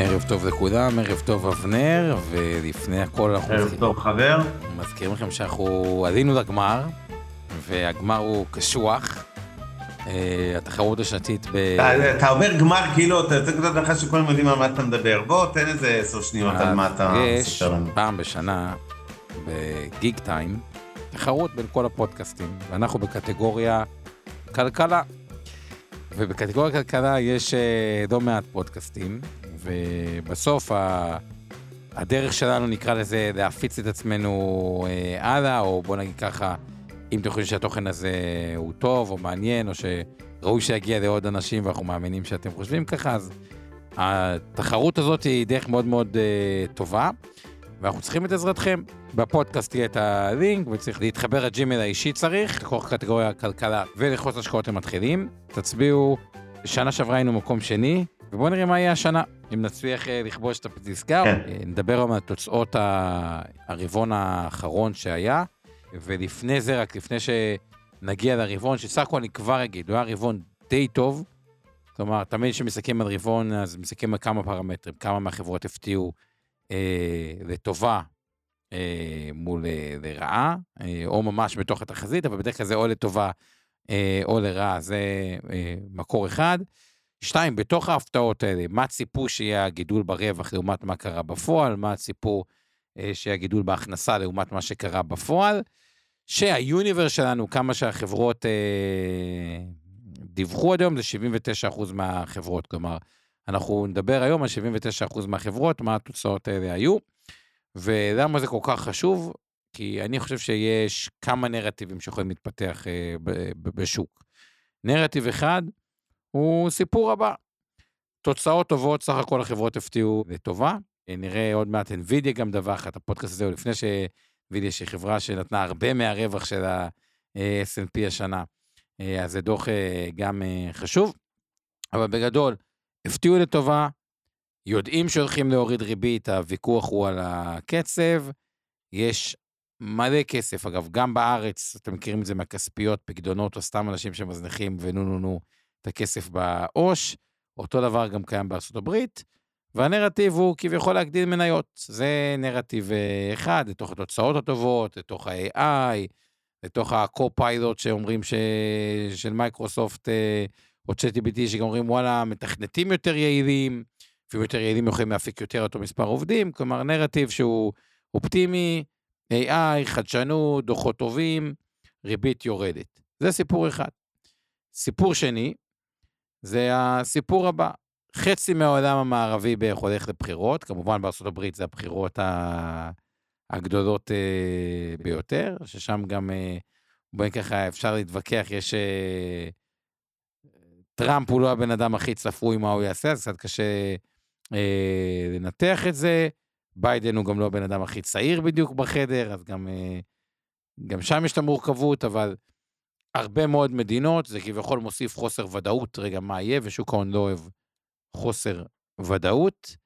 ערב טוב לכולם, ערב טוב אבנר, ולפני הכל אנחנו... ערב טוב חבר. מזכירים לכם שאנחנו עלינו לגמר, והגמר הוא קשוח. התחרות השנתית ב... אתה אומר גמר כאילו, אתה יוצא קצת לך שכולם יודעים על מה אתה מדבר. בוא, תן איזה 10 שניות על מה אתה... יש פעם בשנה בגיג טיים, תחרות בין כל הפודקאסטים, ואנחנו בקטגוריה כלכלה. ובקטגוריה כלכלה יש לא מעט פודקאסטים, ובסוף הדרך שלנו נקרא לזה להפיץ את עצמנו הלאה, או בוא נגיד ככה, אם אתם חושבים שהתוכן הזה הוא טוב או מעניין, או שראוי שיגיע לעוד אנשים ואנחנו מאמינים שאתם חושבים ככה, אז התחרות הזאת היא דרך מאוד מאוד טובה, ואנחנו צריכים את עזרתכם. בפודקאסט תהיה את הלינק, וצריך להתחבר לג'ימייל האישי, צריך ללחוץ קטגוריה כלכלה וללחוץ השקעות למתחילים. תצביעו, שנה שעברה היינו מקום שני, ובואו נראה מה יהיה השנה, אם נצליח לכבוש את הפדיסקר, נדבר על התוצאות הרבעון האחרון שהיה, ולפני זה, רק לפני שנגיע לרבעון, שסך הכל אני כבר אגיד, הוא היה רבעון די טוב, כלומר, תמיד שמסכים על רבעון, אז מסכים על כמה פרמטרים, כמה מהחברות הפתיעו לטובה מול לרעה, או ממש בתוך התחזית, אבל בדרך כלל זה או לטובה או לרעה, זה מקור אחד, 2, בתוך ההפתעות האלה, מה ציפו שיהיה הגידול ברווח לעומת מה קרה בפועל, מה ציפו שיהיה הגידול בהכנסה לעומת מה שקרה בפועל, שהיוניברס שלנו, כמה שהחברות דיווחו עד היום, זה 79% מהחברות, כלומר, אנחנו נדבר היום על 79% מהחברות, מה התוצאות האלה היו, ולמה זה כל כך חשוב, כי אני חושב שיש כמה נרטיבים שיכולים להתפתח בשוק. נרטיב אחד, הוא סיפור הבא. תוצאות טובות, סך הכל החברות הפתיעו לטובה. נראה עוד מעט אינווידיה גם דווחת, הפודקאסט הזה הוא לפני שאינווידיה שהיא חברה שנתנה הרבה מהרווח של ה-S&P השנה. אז זה דוח גם חשוב. אבל בגדול, הפתיעו לטובה, יודעים שהולכים להוריד ריבית, הוויכוח הוא על הקצב, יש מלא כסף, אגב, גם בארץ, אתם מכירים את זה מהכספיות, פקדונות או סתם אנשים שמזנחים ונו נו נו, את הכסף בעוש, אותו דבר גם קיים בארצות הברית, והנרטיב הוא כביכול להגדיל מניות, זה נרטיב אחד, לתוך התוצאות הטובות, לתוך ה-AI, לתוך ה-co-pilot שאומרים של מייקרוסופט, או ChatGPT שגם אומרים וואלה, מתכנתים יותר יעילים, אפילו יותר יעילים יכולים להפיק יותר אותו מספר עובדים, כלומר נרטיב שהוא אופטימי, AI, חדשנות, דוחות טובים, ריבית יורדת, זה סיפור אחד. סיפור שני, זה הסיפור הבא, חצי מהעולם המערבי בערך הולך לבחירות, כמובן בארצות הברית זה הבחירות הגדולות ביותר, ששם גם, בואי ככה אפשר להתווכח, יש טראמפ הוא לא הבן אדם הכי צפוי מה הוא יעשה, אז קצת קשה לנתח את זה, ביידן הוא גם לא הבן אדם הכי צעיר בדיוק בחדר, אז גם שם יש את המורכבות, אבל הרבה מאוד מדינות, זה כביכול מוסיף חוסר ודאות, רגע מה יהיה, ושוק ההון לא אוהב חוסר ודאות.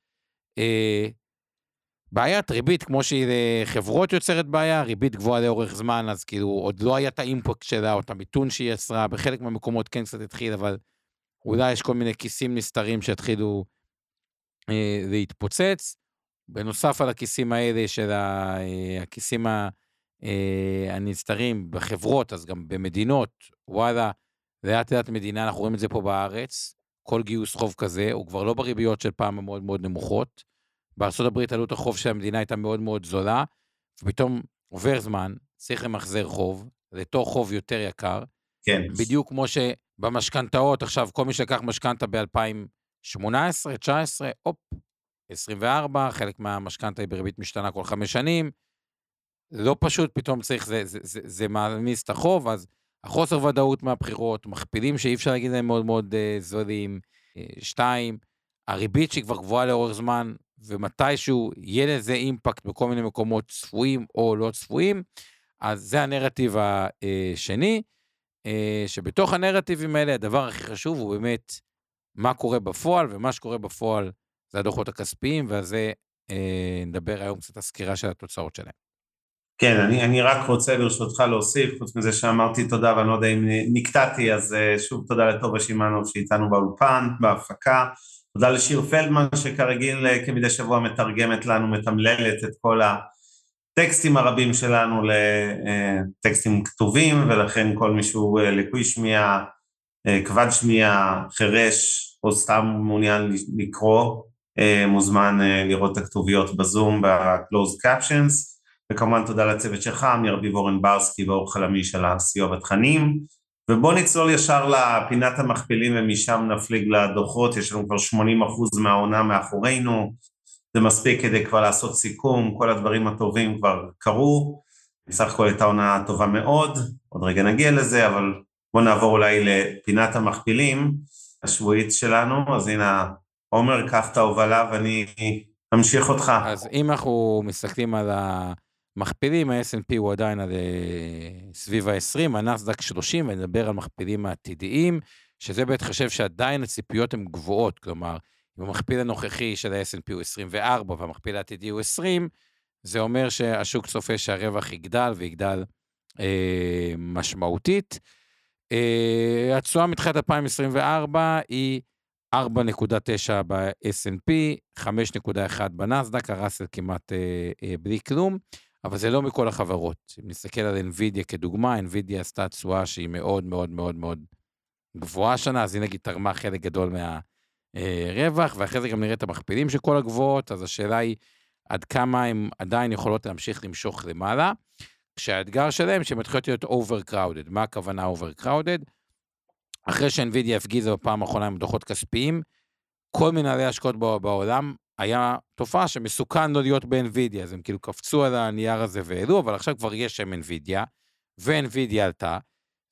בעיית ריבית, כמו שהיא לחברות יוצרת בעיה, ריבית גבוהה לאורך זמן, אז כאילו עוד לא היה את האימפקט שלה, או את המיתון שהיא יצרה, בחלק מהמקומות כן קצת התחיל, אבל אולי יש כל מיני כיסים נסתרים שהתחילו להתפוצץ, בנוסף על הכיסים האלה של הכיסים הנסתרים בחברות, אז גם במדינות, וואלה, לאט לאט מדינה, אנחנו רואים את זה פה בארץ, כל גיוס חוב כזה, הוא כבר לא בריביות של פעם המאוד מאוד נמוכות, בארצות הברית עלות החוב של המדינה הייתה מאוד מאוד זולה, ופתאום עובר זמן, צריך למחזר חוב, לתוך חוב יותר יקר, כן. בדיוק כמו שבמשכנתאות, עכשיו כל מי שלקח משכנתה ב-2018, 19, 24, חלק מהמשכנתה היא בריבית משתנה כל 5 שנים, לא פשוט, פתאום צריך, זה מעמיס את החוב, אז החוסר ודאות מהבחירות, מכפילים שאי אפשר להגיד להם מאוד מאוד זולים, שתיים, הריבית שהיא כבר גבוהה לאורך זמן, ומתישהו יהיה לזה אימפקט בכל מיני מקומות צפויים או לא צפויים, אז זה הנרטיב השני, שבתוך הנרטיבים האלה הדבר הכי חשוב הוא באמת מה קורה בפועל, ומה שקורה בפועל זה הדוחות הכספיים, ועל זה נדבר היום קצת הסקירה של התוצאות שלהם. כן, אני רק רוצה ברשותך להוסיף, חוץ מזה שאמרתי תודה, ואני לא יודע אם נקטעתי, אז שוב תודה לטובה שימאנוב שאיתנו באולפן, בהפקה, תודה לשיר פלדמן שכרגיל כמדי שבוע מתרגמת לנו, מתמללת את כל הטקסטים הרבים שלנו לטקסטים כתובים, ולכן כל מישהו לקוי שמיעה, כבד שמיעה, חרש, או סתם מעוניין לקרוא, מוזמן לראות את הכתוביות בזום, ב-Closed Captions, וכמובן תודה לצוות שלך, אמיר ביבורן ברסקי ואור חלמי של הסיוע בתכנים, ובוא נצלול ישר לפינת המכפילים ומשם נפליג לדוחות, יש לנו כבר 80% מהעונה מאחורינו, זה מספיק כדי כבר לעשות סיכום, כל הדברים הטובים כבר קרו, בסך הכל הייתה עונה טובה מאוד, עוד רגע נגיע לזה, אבל בוא נעבור אולי לפינת המכפילים השבועית שלנו, אז הנה עומר, קח את ההובלה ואני אמשיך אותך. אז אם אנחנו מסתכלים על מכפילים, ה-S&P הוא עדיין על סביב ה-20, הנאסד"ק 30, ונדבר על מכפילים העתידיים, שזה בהתחשב שעדיין הציפיות הן גבוהות, כלומר, אם המכפיל הנוכחי של ה-S&P הוא 24, והמכפיל העתידי הוא 20, זה אומר שהשוק צופה שהרווח יגדל, ויגדל משמעותית. התשואה מתחילת 2024 היא 4.9 ב-S&P, 5.1 בנאסד"ק, הראסל כמעט בלי כלום, אבל זה לא מכל החברות. אם נסתכל על אינווידיה כדוגמה, אינווידיה עשתה תשואה שהיא מאוד מאוד מאוד מאוד גבוהה שנה, אז היא נגיד תרמה חלק גדול מהרווח, ואחרי זה גם נראה את המכפילים של כל הגבוהות, אז השאלה היא עד כמה הן עדיין יכולות להמשיך למשוך למעלה, כשהאתגר שלהם שמתחילות להיות overcrowded. מה הכוונה overcrowded? אחרי שאינווידיה הפגיזה בפעם האחרונה עם דוחות כספיים, כל מנהלי השקעות בעולם, היה תופעה שמסוכן לא להיות באינווידיה, אז הם כאילו קפצו על הנייר הזה ואלו, אבל עכשיו כבר יש שם אינווידיה, ואינווידיה עלתה,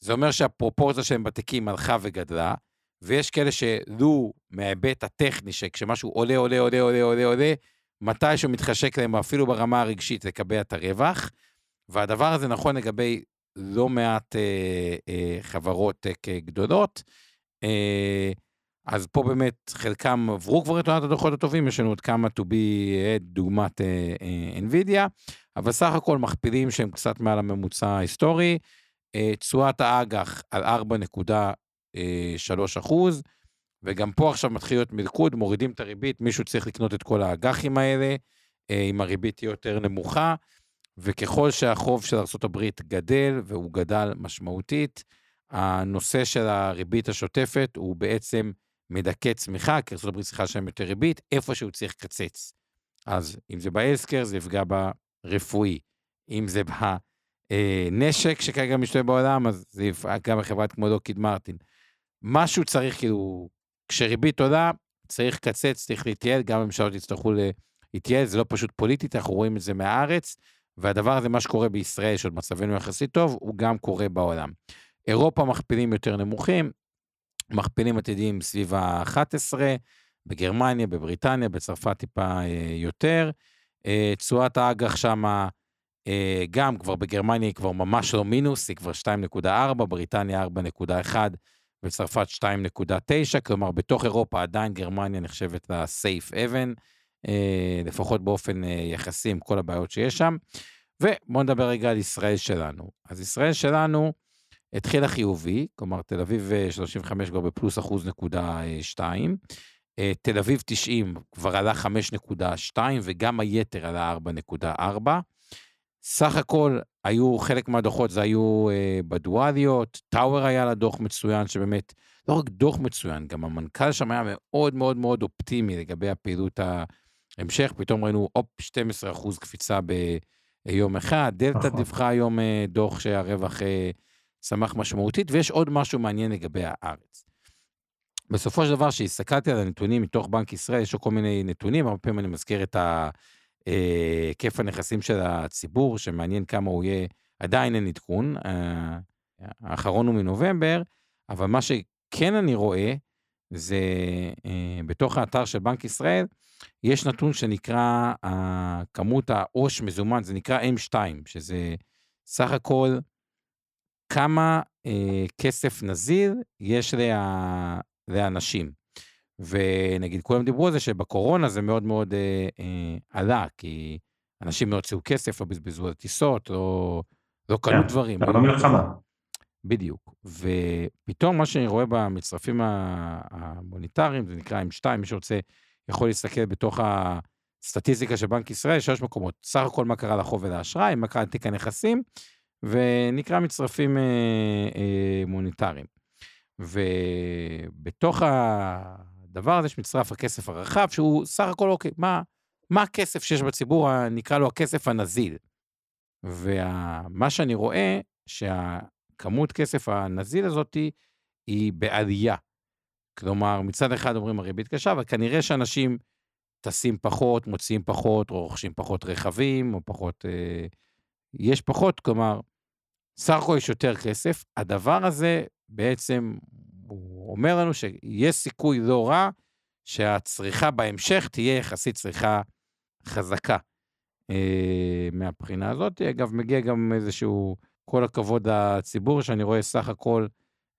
זה אומר שהפרופורציה שהם בתיקים הלכה וגדלה, ויש כאלה שלו מההיבט הטכני, שכשמשהו עולה, עולה, עולה, עולה, עולה, עולה, מתישהו מתחשק להם, אפילו ברמה הרגשית, לקבל את הרווח, והדבר הזה נכון לגבי לא מעט חברות טק גדולות, אז פה באמת חלקם עברו כבר את עונת הדוחות הטובים, יש לנו עוד כמה to be דוגמת אינווידיה, אבל סך הכל מכפילים שהם קצת מעל הממוצע ההיסטורי, תשואת האג"ח על 4.3%, וגם פה עכשיו מתחיל להיות מלכוד, מורידים את הריבית, מישהו צריך לקנות את כל האג"חים האלה, אם הריבית תהיה יותר נמוכה, וככל שהחוב של ארה"ב גדל, והוא גדל משמעותית, הנושא של הריבית השוטפת הוא בעצם מדכא צמיחה, כי ארה"ב צריכה לשלם יותר ריבית, איפה שהוא צריך קצץ. אז אם זה בהלסקר, זה יפגע ברפואי. אם זה בנשק, שכרגע משתולל בעולם, אז זה יפגע בחברת כמו לוקהיד מרטין. משהו צריך, כאילו, כשריבית עולה, צריך קצץ, צריך להתייעל, גם הממשלות יצטרכו להתייעל, זה לא פשוט פוליטית, אנחנו רואים את זה מהארץ, והדבר הזה, מה שקורה בישראל, שעוד מצבנו יחסית טוב, הוא גם קורה בעולם. אירופה מכפילים יותר נמוכים, מכפילים עתידיים סביב ה-11, בגרמניה, בבריטניה, בצרפת טיפה יותר, תשואת האג"ח שמה גם, כבר בגרמניה היא כבר ממש לא מינוס, היא כבר 2.4, בריטניה 4.1, בצרפת 2.9, כלומר בתוך אירופה עדיין גרמניה נחשבת ל-safe haven, לפחות באופן יחסי עם כל הבעיות שיש שם, ובואו נדבר רגע על ישראל שלנו. אז ישראל שלנו התחילה חיובי, כלומר תל אביב 35 כבר בפלוס 1.2%, תל אביב 90 כבר עלה 5.2 וגם היתר עלה 4.4, סך הכל היו חלק מהדוחות זה היו בדואליות, טאוור היה לה דוח מצוין שבאמת, לא רק דוח מצוין, גם המנכ"ל שם היה מאוד מאוד מאוד אופטימי לגבי הפעילות ההמשך, פתאום ראינו 12% קפיצה ביום אחד, דלתא דיווחה היום דוח שהרווח צמח משמעותית, ויש עוד משהו מעניין לגבי הארץ. בסופו של דבר שהסתכלתי על הנתונים מתוך בנק ישראל, יש כל מיני נתונים, הרבה פעמים אני מזכיר את היקף הנכסים של הציבור, שמעניין כמה הוא יהיה, עדיין אין עדכון, האחרון הוא מנובמבר, אבל מה שכן אני רואה, זה בתוך האתר של בנק ישראל, יש נתון שנקרא, כמות העו"ש מזומן, זה נקרא M2, שזה סך הכל, כמה כסף נזיר יש לאנשים. ונגיד, כולם דיברו על זה שבקורונה זה מאוד מאוד עלה, כי אנשים לא הוציאו כסף, לא בזבזו על טיסות, לא קנו דברים. אבל מלחמה. בדיוק. ופתאום מה שאני רואה במצרפים המוניטריים, זה נקרא M2, מי שרוצה יכול להסתכל בתוך הסטטיסטיקה של בנק ישראל, שיש מקומות, סך הכל מה קרה לחוב ולאשראי, מה קרה לתיק הנכסים, ונקרא מצרפים מוניטריים. ובתוך הדבר הזה, יש מצרף הכסף הרחב, שהוא סך הכל אוקיי, מה הכסף שיש בציבור, נקרא לו הכסף הנזיל. ומה שאני רואה, שהכמות כסף הנזיל הזאת, היא בעלייה. כלומר, מצד אחד אומרים הריבית קשה, אבל כנראה שאנשים טסים פחות, מוציאים פחות, או רוכשים פחות רכבים, או פחות... יש פחות, כלומר, סך הכל יש יותר כסף, הדבר הזה בעצם, הוא אומר לנו שיש סיכוי לא רע, שהצריכה בהמשך תהיה יחסית צריכה חזקה. מהבחינה הזאת, אגב, מגיע גם איזשהו, כל הכבוד הציבור, שאני רואה סך הכל,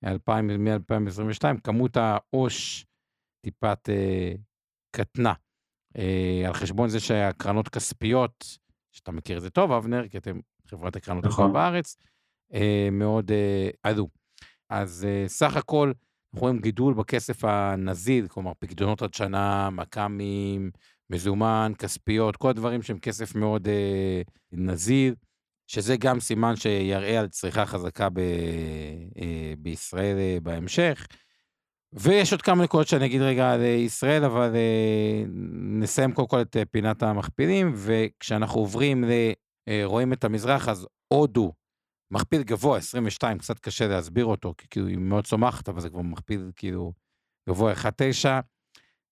מ-2022, כמות העו"ש טיפת קטנה. על חשבון זה שהקרנות כספיות, שאתה מכיר את זה טוב, אבנר, כי אתם חברת הקרנות נכון. בארץ, מאוד עלו. אז סך הכל, אנחנו רואים גידול בכסף הנזיל, כלומר, פקדונות עד שנה, מקמים, מזומן, כספיות, כל הדברים שהם כסף מאוד נזיל, שזה גם סימן שיראה על צריכה חזקה בישראל בהמשך, ויש עוד כמה נקודות שאני אגיד רגע על ישראל, אבל נסיים קודם כל את פינת המכפילים, וכשאנחנו עוברים, רואים את המזרח, אז הודו, מכפיל גבוה, 22, קצת קשה להסביר אותו, כי כאילו היא מאוד צומחת, אבל זה כבר מכפיל כאילו גבוה 1.9,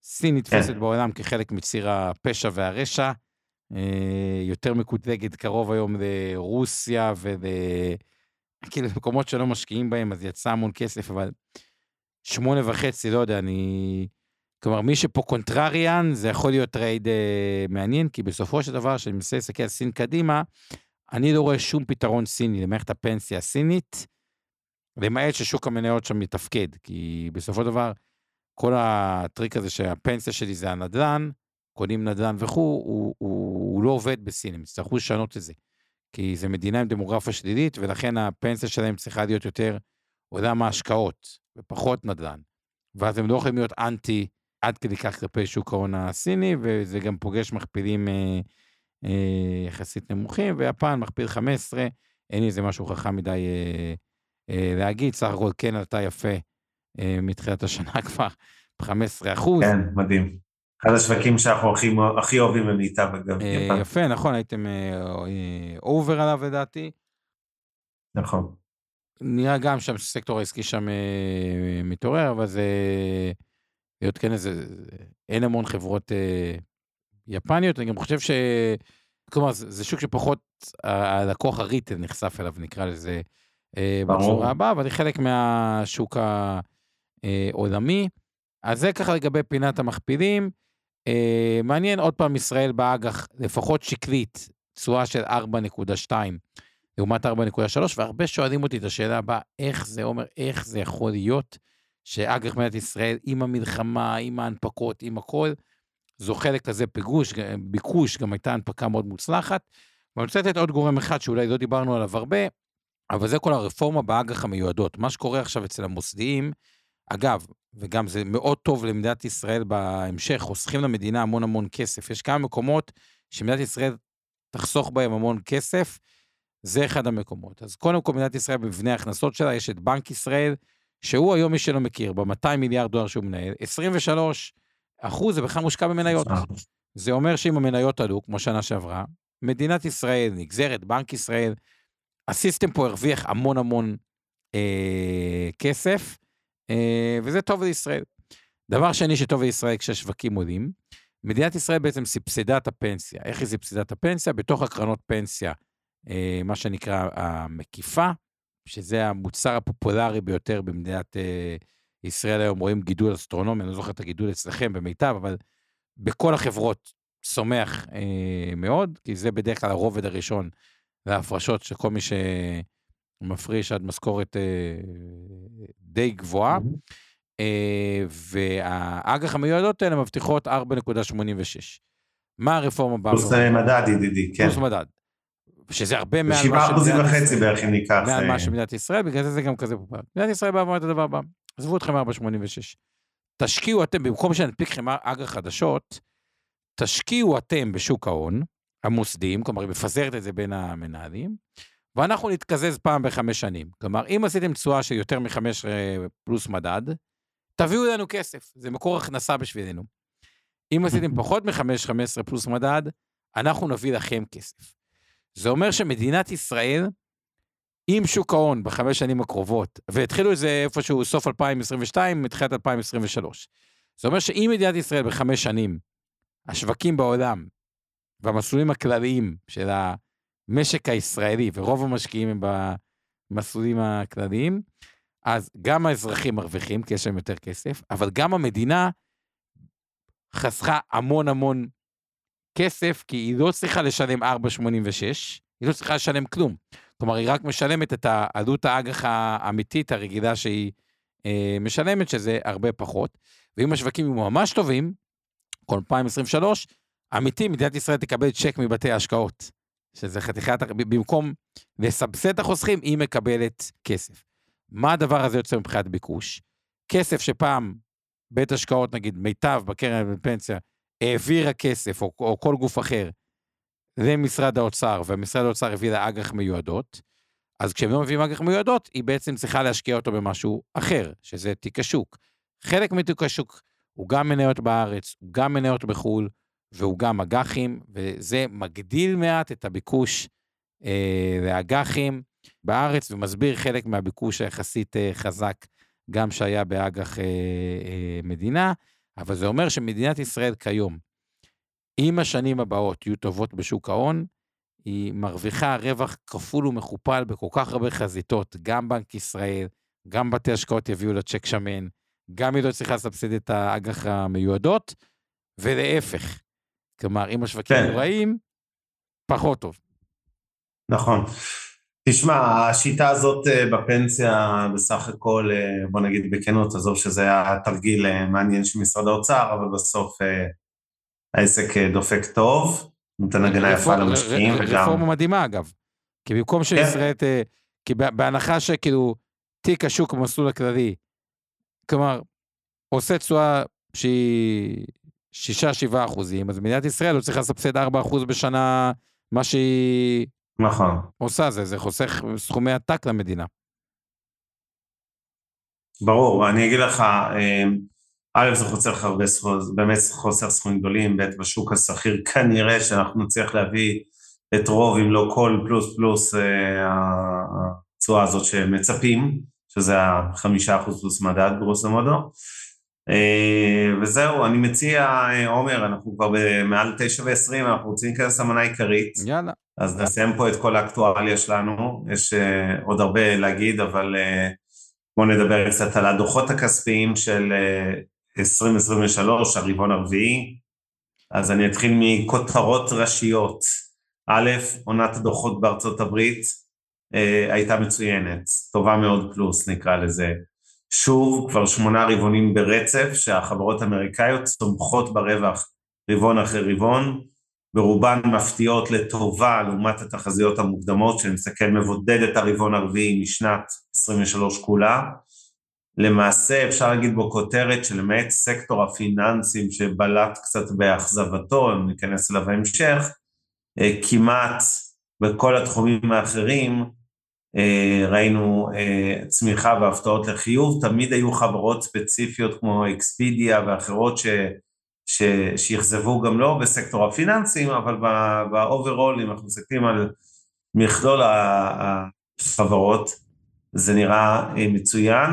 סין נתפסת בעולם כחלק מציר הפשע והרשע, יותר מקוטלגת קרוב היום לרוסיה, כאילו מקומות שלא משקיעים בהם, אז יצא המון כסף, אבל 8.5, לא יודע, כלומר, מי שפה קונטרריאן, זה יכול להיות טרייד מעניין, כי בסופו של דבר, שאני מנסה לסתכל על סין קדימה, אני לא רואה שום פתרון סיני, למערכת הפנסיה הסינית, למעט ששוק המניות שם מתפקד, כי בסופו של דבר, כל הטריק הזה שהפנסיה שלי זה הנדלן, קונים נדלן וכו', הוא לא עובד בסין, הם יצטרכו לשנות את זה, כי זה מדינה עם דמוגרפיה שלילית, ולכן הפנסיה שלהם צריכה להיות יותר עולם ההשקעות, ופחות נדלן, ואז הם לא יכולים להיות אנטי, עד כדי כך כלפי שוק ההון הסיני, וזה גם פוגש מכפילים יחסית נמוכים, ויפן מכפיל 15, אין איזה משהו חכם מדי להגיד, סך הכל כן עלתה יפה, מתחילת השנה כבר, 15%. כן, מדהים. אחד השווקים שאנחנו הכי אוהבים הם איתה בגב יפן. יפה, נכון, הייתם אובר עליו לדעתי. נכון. נראה גם שם סקטור העסקי שם מתעורר, אבל זה, להיות כן, אין המון חברות יפניות, אני גם חושב ש, כלומר, זה שוק שפחות הלקוח הריטל נחשף אליו, נקרא לזה בצורה הבאה, אבל היא חלק מהשוק העולמי, אז זה ככה לגבי פינת המכפילים, מעניין עוד פעם ישראל באג"ח, לפחות שקלית, תשואה של 4.2, לעומת 4.3, והרבה שואלים אותי את השאלה הבאה, איך זה יכול להיות, שאג"ח מדינת ישראל, עם המלחמה, עם ההנפקות, עם הכל, זו חלק כזה ביקוש, גם הייתה הנפקה מאוד מוצלחת, ואני רוצה לתת עוד גורם אחד, שאולי לא דיברנו עליו הרבה, אבל זה כל הרפורמה באג"ח המיועדות, מה שקורה עכשיו אצל המוסדיים, אגב, וגם זה מאוד טוב למדינת ישראל בהמשך, חוסכים למדינה המון המון כסף, יש כמה מקומות שמדינת ישראל תחסוך בהם המון כסף, זה אחד המקומות, אז קודם כל מדינת ישראל בבני ההכנסות שלה, יש את בנק ישראל, שהוא היום מי שלא מכיר, ב$200 מיליארד שהוא מנהל, 23% זה בכלל מושקע במניות, זה אומר שאם המניות עלו, כמו שנה שעברה, מדינת ישראל נגזרת, בנק ישראל, הסיסטם פה הרוויח המון המון כסף, וזה טוב לישראל. דבר שני שטוב לישראל כשהשווקים עולים, מדינת ישראל בעצם סבסדה את הפנסיה. איך היא סבסדה את הפנסיה? בתוך הקרנות פנסיה, מה שנקרא המקיפה, שזה המוצר הפופולרי ביותר במדינת ישראל היום, רואים גידול אסטרונומי, אני לא זוכר את הגידול אצלכם במיטב, אבל בכל החברות סומך מאוד, כי זה בדרך כלל הרובד הראשון להפרשות, שכל מי שמפריש עד משכורת די גבוהה, והאג"ח המיועדות האלה מבטיחות 4.86. מה הרפורמה באה? פלוס מדד, ידידי, כן. פלוס מדד. שזה הרבה מעל מה שמדינת ישראל, בגלל זה זה גם כזה פופולרי. מדינת ישראל באה ואומרת את הדבר הבא, עזבו אתכם 4.86. תשקיעו אתם, במקום שנדפיק לכם אג"ח חדשות, תשקיעו אתם בשוק ההון, המוסדים, כלומר, היא מפזרת את זה בין המנהלים, ואנחנו נתקזז פעם ב5 שנים. כלומר, אם עשיתם תשואה של יותר מ5 פלוס מדד, תביאו לנו כסף, זה מקור הכנסה בשבילנו. אם עשיתם פחות מ5-15 פלוס מדד, אנחנו נביא לכם כסף. זה אומר שמדינת ישראל, עם שוק ההון ב5 שנים הקרובות, והתחילו את זה איפשהו סוף 2022, מתחילת 2023. זה אומר שאם מדינת ישראל ב5 שנים, השווקים בעולם, והמסלולים הכלליים של המשק הישראלי, ורוב המשקיעים הם במסלולים הכלליים, אז גם האזרחים מרוויחים, כי יש להם יותר כסף, אבל גם המדינה חסכה המון המון כסף, כי היא לא צריכה לשלם 4.86, היא לא צריכה לשלם כלום. כלומר, היא רק משלמת את העלות האג"ח האמיתית הרגילה שהיא משלמת, שזה הרבה פחות. ואם השווקים הם ממש טובים, כל פעם 23, אמיתי, מדינת ישראל תקבל צ'ק מבתי ההשקעות, שזה חתיכת, במקום לסבסד החוסכים, היא מקבלת כסף. מה הדבר הזה יוצא מבחינת ביקוש? כסף שפעם בית השקעות, נגיד מיטב בקרן בפנסיה, העבירה כסף, או כל גוף אחר, למשרד האוצר, ומשרד האוצר הביא לה אג"ח מיועדות, אז כשהם לא מביאים אג"ח מיועדות, היא בעצם צריכה להשקיע אותו במשהו אחר, שזה תיק השוק. חלק מתיק השוק, הוא גם מניות בארץ, הוא גם מניות בחול, והוא גם אג"חים, וזה מגדיל מעט את הביקוש לאג"חים בארץ, ומסביר חלק מהביקוש היחסית חזק, גם שהיה באג"ח מדינה, אבל זה אומר שמדינת ישראל כיום, אם השנים הבאות יהיו טובות בשוק ההון, היא מרוויחה רווח כפול ומכופל בכל כך הרבה חזיתות, גם בנק ישראל, גם בתי השקעות יביאו לצ'ק שמן, גם היא לא צריכה לסבסד את האג"ח המיועדות, ולהפך. כלומר, אם השווקים נוראים, פחות טוב. נכון. תשמע, השיטה הזאת בפנסיה, בסך הכל, בוא נגיד בכנות, עזוב שזה היה תרגיל מעניין של משרד האוצר, אבל בסוף העסק דופק טוב, נותן הגנה יפה למשקיעים. רפורמה מדהימה, אגב. כי במקום שישראל, כי בהנחה שכאילו, תיק השוק במסלול הכללי, כלומר, עושה תשואה שהיא 6-7%, אז מדינת ישראל לא צריכה לסבסד 4% בשנה, מה שהיא נכון. עושה זה חוסך סכומי עתק למדינה. ברור, אני אגיד לך, א' זה חוסך הרבה סכומים, באמת חוסך סכומים גדולים, ב' בשוק השכיר כנראה שאנחנו נצליח להביא את רוב, אם לא כל פלוס התשואה הזאת שמצפים, שזה 5% פלוס מדד, גרוס ומודו, וזהו, אני מציע, עומר, אנחנו כבר במעל 9:20, אנחנו רוצים להיכנס למנה עיקרית, יאללה. אז נסיים פה את כל האקטואליה שלנו, יש עוד הרבה להגיד, אבל בואו נדבר קצת על הדוחות הכספיים של 2023, הרבעון הרביעי, אז אני אתחיל מכותרות ראשיות, א', עונת הדוחות בארצות הברית, הייתה מצוינת, טובה מאוד פלוס נקרא לזה, שוב כבר 8 רבעונים ברצף שהחברות האמריקאיות צומחות ברווח רבעון אחרי רבעון, ברובן מפתיעות לטובה לעומת התחזיות המוקדמות שמסכן מבודד את הרבעון הרביעי משנת 23 כולה, למעשה אפשר להגיד בו כותרת שלמעט סקטור הפיננסים שבלט קצת באכזבתו, ניכנס אליו בהמשך, כמעט בכל התחומים האחרים, ראינו צמיחה והפתעות לחיוב, תמיד היו חברות ספציפיות כמו אקספידיה ואחרות שיחזבו גם לא בסקטור הפיננסים, אבל באוברול, אם אנחנו מסתכלים על מכלול החברות, זה נראה מצוין,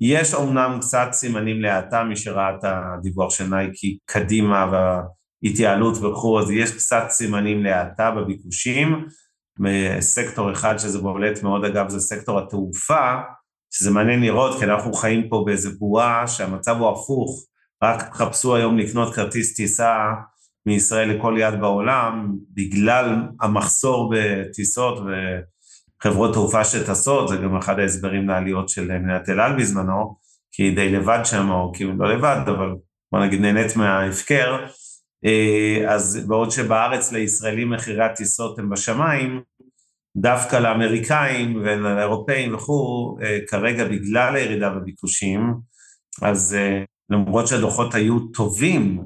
יש אומנם קצת סימנים להאטה, מי שראה את הדיווח של נייקי קדימה והתייעלות וכו', אז יש קצת סימנים להאטה בביקושים, מסקטור אחד שזה בולט מאוד, אגב, זה סקטור התעופה, שזה מעניין לראות, כי אנחנו חיים פה באיזה בועה שהמצב הוא הפוך, רק חפשו היום לקנות כרטיס טיסה מישראל לכל יד בעולם, בגלל המחסור בטיסות וחברות תעופה שטסות, זה גם אחד ההסברים לעליות של מדינת אל על בזמנו, כי היא די לבד שם, או כאילו לא לבד, אבל בוא נגיד נהנית מההפקר, אז בעוד שבארץ לישראלים מחירי הטיסות הם בשמיים, דווקא לאמריקאים ולאירופאים וכו', כרגע בגלל הירידה בביקושים, אז למרות שהדוחות היו טובים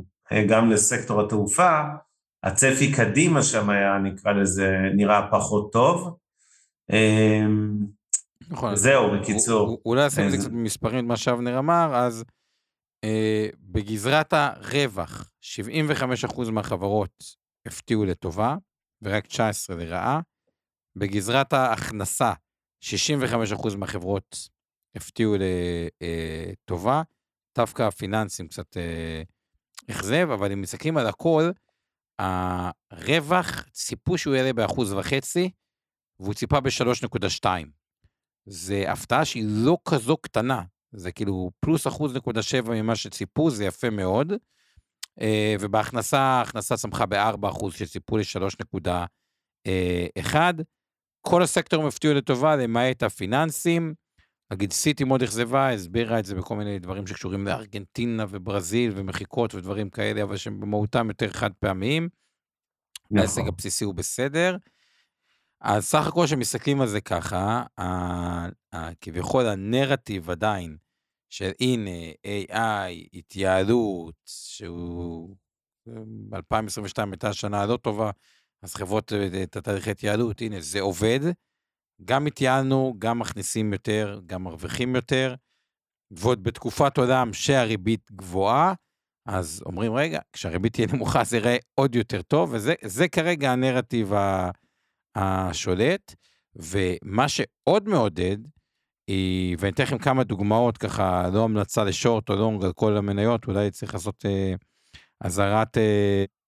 גם לסקטור התעופה, הצפי קדימה שם היה, נקרא לזה, נראה פחות טוב. נכון, זהו, בקיצור. אולי עושים את זה קצת מספרים את מה שאבנר אמר, אז בגזרת הרווח, 75% מהחברות הפתיעו לטובה, ורק 19 לרעה, בגזרת ההכנסה, 65% מהחברות הפתיעו לטובה, דווקא הפיננסים קצת אכזב, אבל אם מסתכלים על הכל, הרווח ציפו שהוא יעלה ב1.5%, והוא ציפה ב3.2%. זה הפתעה שהיא לא כזו קטנה, זה כאילו פלוס 1.7% ממה שציפו, זה יפה מאוד, ובהכנסה, ההכנסה צמחה ב4% שציפו ל3.1%, כל הסקטורים הפתיעו לטובה, למעט הפיננסים, נגיד סיטי מאוד אכזבה, הסבירה את זה בכל מיני דברים שקשורים לארגנטינה וברזיל ומחיקות ודברים כאלה, אבל שהם במהותם יותר חד פעמיים, נכון. ההישג הבסיסי הוא בסדר, אז סך הכל שמסתכלים על זה ככה, כביכול הנרטיב עדיין, של הנה, AI, התייעלות, שהוא 2022 הייתה השנה לא טובה, אז חברות את התהליכי התייעלות, הנה, זה עובד, גם התייעלנו, גם מכניסים יותר, גם מרוויחים יותר, ועוד בתקופת עולם שהריבית גבוהה, אז אומרים, רגע, כשהריבית תהיה נמוכה, זה יראה עוד יותר טוב, וזה כרגע הנרטיב השולט, ומה שעוד מעודד, ואני אתן לכם כמה דוגמאות, ככה לא המלצה לשורט או לונג על כל המניות, אולי צריך לעשות עזרת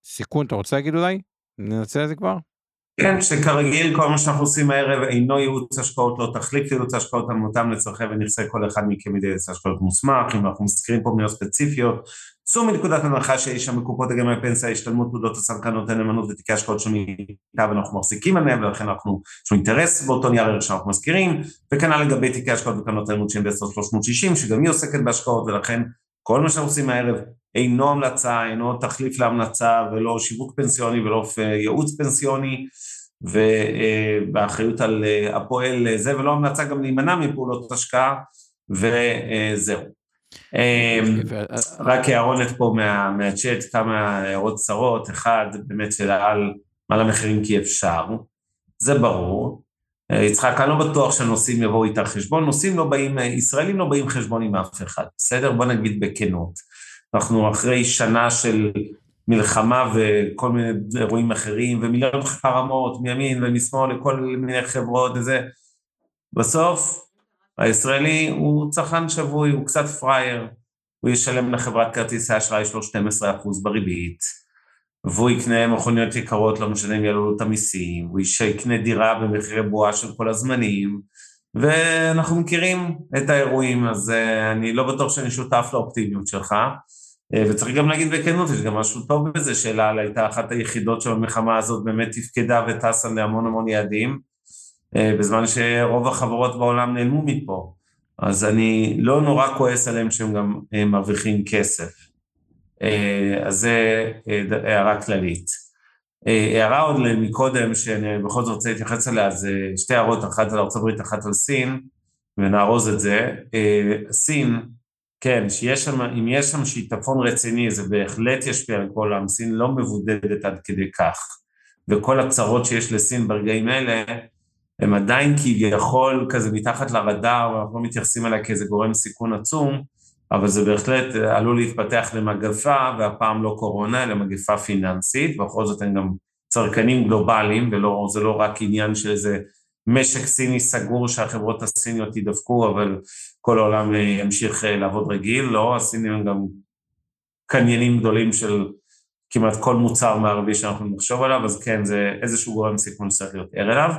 סיכון, אתה רוצה להגיד אולי? ננצל את זה כבר? כן, שכרגיל כל מה שאנחנו עושים הערב אינו ייעוץ השקעות, לא תחליף ייעוץ השקעות על מותם לצרכי ונכסי כל אחד מכם ידי ייעוץ השקעות מוסמך, אם אנחנו מזכירים פה מניות ספציפיות, צאו מנקודת הנחה שיש שם בקופות הגמל פנסיה, השתלמות תעודות הסמכנות הנאמנות ותיקי השקעות שאיתה ואנחנו מחזיקים עליהם, ולכן אנחנו שום אינטרס באותו נייר ערך שאנחנו מזכירים, וכנ"ל לגבי תיקי השקעות וקרנות הנאמנות של אינבסטור 360, שגם היא עוסקת בהשקעות, ולכן כל מה שאנחנו עושים הערב אינו המלצה, אינו תחליף להמלצה, ולא שיווק פנסיוני, ולא ייעוץ פנסיוני, ובאחריות על הפועל זה, ולא המלצה גם להימנע מפעולות השקעה, וזהו. רק הערונת פה מהצ'אט, כמה הערות צרות, אחד, באמת שלעל על המחירים כי אפשר, זה ברור, יצחק, אני לא בטוח שנוסעים יבואו איתה חשבון, נוסעים לא באים, ישראלים לא באים חשבון עם אף אחד, בסדר? בוא נגיד בכנות. אנחנו אחרי שנה של מלחמה וכל מיני אירועים אחרים, ומיליון חרמות מימין ומשמאל לכל מיני חברות וזה, בסוף הישראלי הוא צרכן שבוי, הוא קצת פרייר, הוא ישלם לחברת כרטיסי האשראי שלו 12% בריבית, והוא יקנה מכוניות יקרות, לא משנה אם יעלו לו את המיסים, הוא יקנה דירה במחירי בועה של כל הזמנים, ואנחנו מכירים את האירועים, אז אני לא בטוח שאני שותף לאופטימיות שלך, וצריך גם להגיד בכנות, יש גם משהו טוב בזה, שאל על הייתה אחת היחידות של המלחמה הזאת, באמת תפקדה וטסה להמון המון יעדים, בזמן שרוב החברות בעולם נעלמו מפה, אז אני לא נורא כועס עליהם שהם גם מרוויחים כסף, אז זה הערה כללית. הערה עוד מקודם, שאני בכל זאת רוצה להתייחס עליה, זה שתי הערות, אחת על ארה"ב, אחת על סין, ונערוז את זה. סין, כן, אם יש שם שיטפון רציני, זה בהחלט ישפיע על כל העולם, סין לא מבודדת עד כדי כך, וכל הצרות שיש לסין ברגעים אלה, הם עדיין כביכול כזה מתחת לרדאר, ואנחנו לא מתייחסים אליה כאיזה גורם סיכון עצום, אבל זה בהחלט עלול להתפתח למגפה, והפעם לא קורונה, אלא מגפה פיננסית, ובכל זאת הם גם צרכנים גלובליים, וזה לא רק עניין של איזה משק סיני סגור, שהחברות הסיניות ידפקו, אבל כל העולם ימשיך לעבוד רגיל, לא, הסינים הם גם קניינים גדולים של כמעט כל מוצר מערבי שאנחנו נחשוב עליו, אז כן, זה איזשהו גורם סיכון שצריך להיות ער אליו,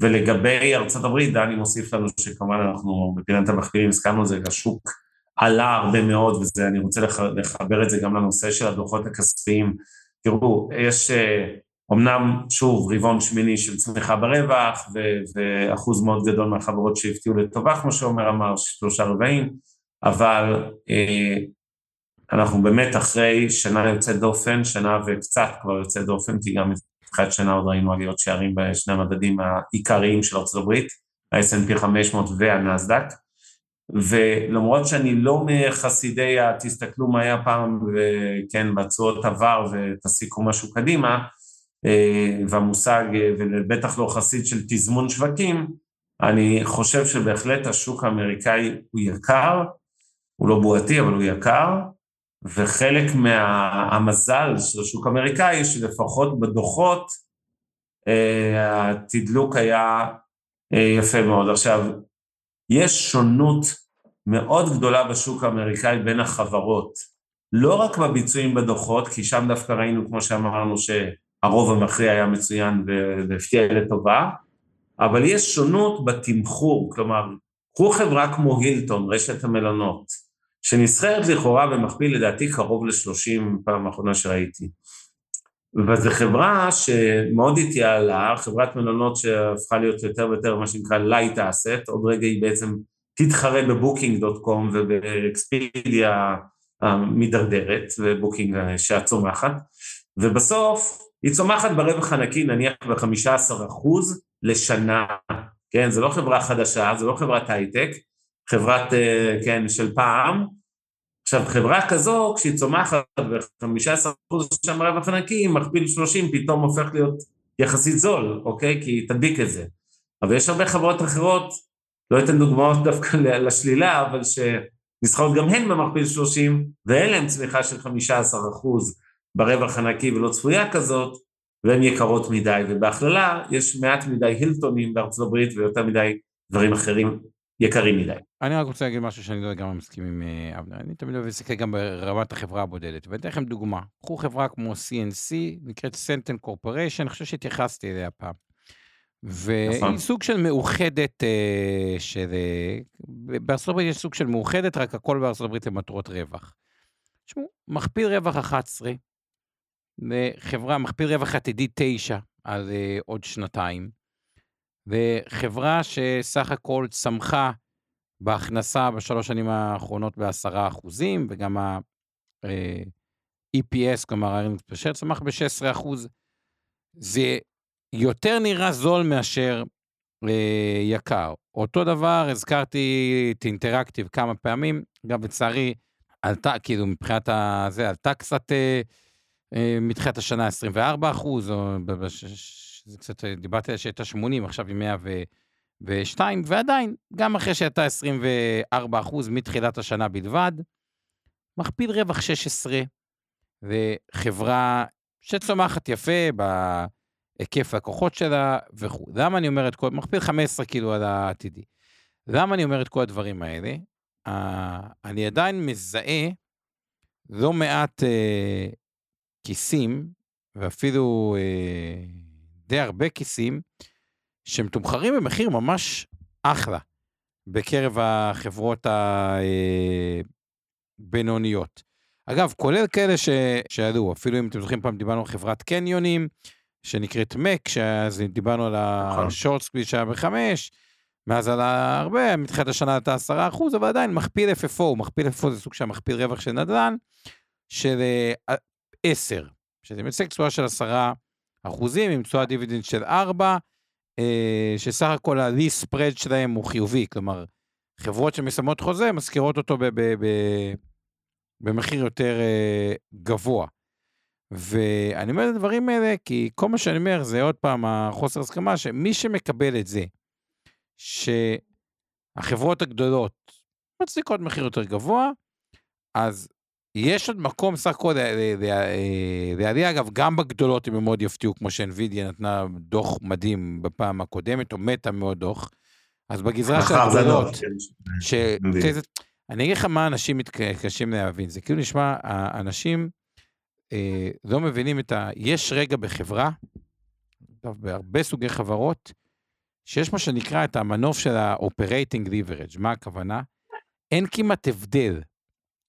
ולגבי ארצות הברית, דני מוסיף לנו שכמובן אנחנו בפינת המחקרים, הסכמנו את זה, השוק עלה הרבה מאוד, וזה, אני רוצה לחבר את זה גם לנושא של הדוחות הכספיים. תראו, יש אמנם שוב רבעון שמיני של צמיחה ברווח, ואחוז מאוד גדול מהחברות שהפתיעו לטובה, כמו שאומר אמר, 3 רבעים, אבל אנחנו באמת אחרי שנה יוצאת דופן, שנה וקצת כבר יוצאת דופן, כי גם בתחילת שנה עוד ראינו עליות שערים בשני המדדים העיקריים של ארצות הברית, ה-S&P 500 והנאסד"ק, ולמרות שאני לא מחסידי, תסתכלו מה היה פעם, וכן, בצועות עבר ותסיקו משהו קדימה, והמושג, ובטח לא חסיד של תזמון שווקים, אני חושב שבהחלט השוק האמריקאי הוא יקר, הוא לא בועתי, אבל הוא יקר, וחלק מהמזל של השוק האמריקאי, שלפחות בדוחות, התדלוק היה יפה מאוד. עכשיו, יש שונות מאוד גדולה בשוק האמריקאי בין החברות, לא רק בביצועים בדוחות, כי שם דווקא ראינו, כמו שאמרנו, שהרוב המכריע היה מצוין והפתיע לטובה, אבל יש שונות בתמחור, כלומר, קחו חברה כמו הילטון, רשת המלונות, שנסחרת לכאורה במכפיל לדעתי קרוב ל-30 פעם האחרונה שראיתי. וזו חברה שמאוד התייעלה, חברת מלונות שהפכה להיות יותר ויותר מה שנקרא לייט אסט, עוד רגע היא בעצם תתחרה בבוקינג.קום ובאקספדיה המדרדרת, ובוקינג שהצומחת, ובסוף היא צומחת ברווח הנקי נניח ב-15% לשנה, כן, זה לא חברה חדשה, זה לא חברת הייטק, חברת, כן, של פעם. עכשיו, חברה כזו, כשהיא צומחת ב-15% שם רווח נקי, מכפיל 30, פתאום הופך להיות יחסית זול, אוקיי? כי היא תדביק את זה. אבל יש הרבה חברות אחרות, לא אתן דוגמאות דווקא לשלילה, אבל שנסחרות גם הן במכפיל 30, ואין להם צמיחה של 15% ברווח הנקי ולא צפויה כזאת, והן יקרות מדי, ובהכללה יש מעט מדי הילטונים בארצות הברית, ויותר מדי דברים אחרים יקרים מדי. אני רק רוצה להגיד משהו שאני לא גם מסכים עם אבנה, אני תמיד אוהב להסתכל גם ברמת החברה הבודדת, ואני אתן לכם דוגמה, קחו חברה כמו CNC, נקראת Centene Corporation, אני חושב שהתייחסתי אליה פעם, והיא סוג של מאוחדת, בארצות הברית יש סוג של מאוחדת, רק הכל בארצות הברית למטרות רווח. תשמעו, מכפיל רווח 11, חברה מכפיל רווח עתידי 9 על עוד שנתיים, וחברה שסך הכל צמחה בהכנסה בשלוש שנים האחרונות ב10%, וגם ה-EPS, כלומר, הרנינגס פר שיר, צמח ב16%, זה יותר נראה זול מאשר יקר. אותו דבר, הזכרתי את אינטראקטיב כמה פעמים, גם בצערי, עלתה, כאילו, מבחינת זה, עלתה קצת, מתחילת השנה 24%, או זה קצת, דיברתי שהייתה 80, עכשיו היא 102, ועדיין, גם אחרי שהייתה 24% מתחילת השנה בלבד, מכפיל רווח 16, וחברה שצומחת יפה בהיקף לקוחות שלה, וכו'. למה אני אומר את כל, מכפיל 15 כאילו על העתידי. למה אני אומר את כל הדברים האלה? אני עדיין מזהה לא מעט כיסים, ואפילו די הרבה כיסים, שמתומחרים במחיר ממש אחלה, בקרב החברות הבינוניות. אגב, כולל כאלה שעלו, אפילו אם אתם זוכרים פעם, דיברנו על חברת קניונים, שנקראת מק, אז דיברנו על השורט סקוויז שהיה ב5, מאז עלה הרבה, מתחילת השנה עלתה 10%, אבל עדיין מכפיל FFO, מכפיל FFO זה סוג שהמכפיל רווח של נדל"ן, של 10, שזה מצג צורה של 10%, עם צורה דיבידנד של 4, שסך הכל הלי ספרד שלהם הוא חיובי, כלומר, חברות שמסמות חוזה, מזכירות אותו במחיר יותר גבוה, ואני אומר את הדברים האלה, כי כל מה שאני אומר, זה עוד פעם החוסר הסכמה, שמי שמקבל את זה, שהחברות הגדולות, מצליקות מחיר יותר גבוה, אז יש עוד מקום סך הכל לעלייה, אגב, גם בגדולות הם מאוד יפתיעו, כמו שאנווידיה נתנה דוח מדהים בפעם הקודמת, או מתה מאוד דוח, אז בגזרה של הגדולות, אני אגיד לך מה אנשים מתקשים להבין, זה כאילו נשמע, האנשים לא מבינים את ה... יש רגע בחברה, בהרבה סוגי חברות, שיש מה שנקרא את המנוף של ה-operating leverage. מה הכוונה? אין כמעט הבדל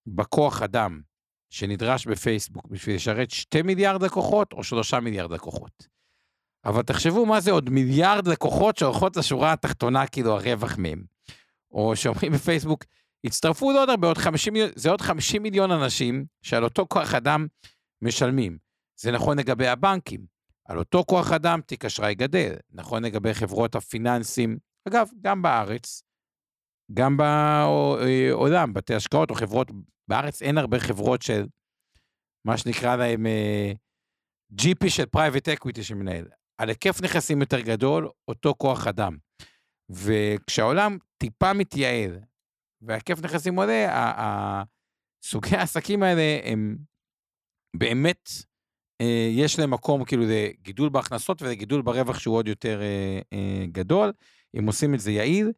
בכוח אדם שנדרש בפייסבוק בשביל לשרת 2 מיליארד לקוחות או 3 מיליארד לקוחות. אבל תחשבו מה זה עוד מיליארד לקוחות שעורכות לשורה התחתונה, כאילו הרווח מהם. או שאומרים בפייסבוק, הצטרפו עוד הרבה, עוד 50 מיליון, זה עוד 50 מיליון אנשים שעל אותו כוח אדם משלמים. זה נכון לגבי הבנקים, על אותו כוח אדם תיק אשראי גדל, נכון לגבי חברות הפיננסים, אגב, גם בארץ, גם בעולם, בתי השקעות או חברות, בארץ אין הרבה חברות של, מה שנקרא להם, GP של private equity שמנהל, על היקף נכסים יותר גדול, אותו כוח אדם, וכשהעולם טיפה מתייעל, והיקף נכסים עולה, סוגי העסקים האלה, הם באמת, יש להם מקום כאילו לגידול בהכנסות, ולגידול ברווח שהוא עוד יותר גדול, אם עושים את זה יעיל,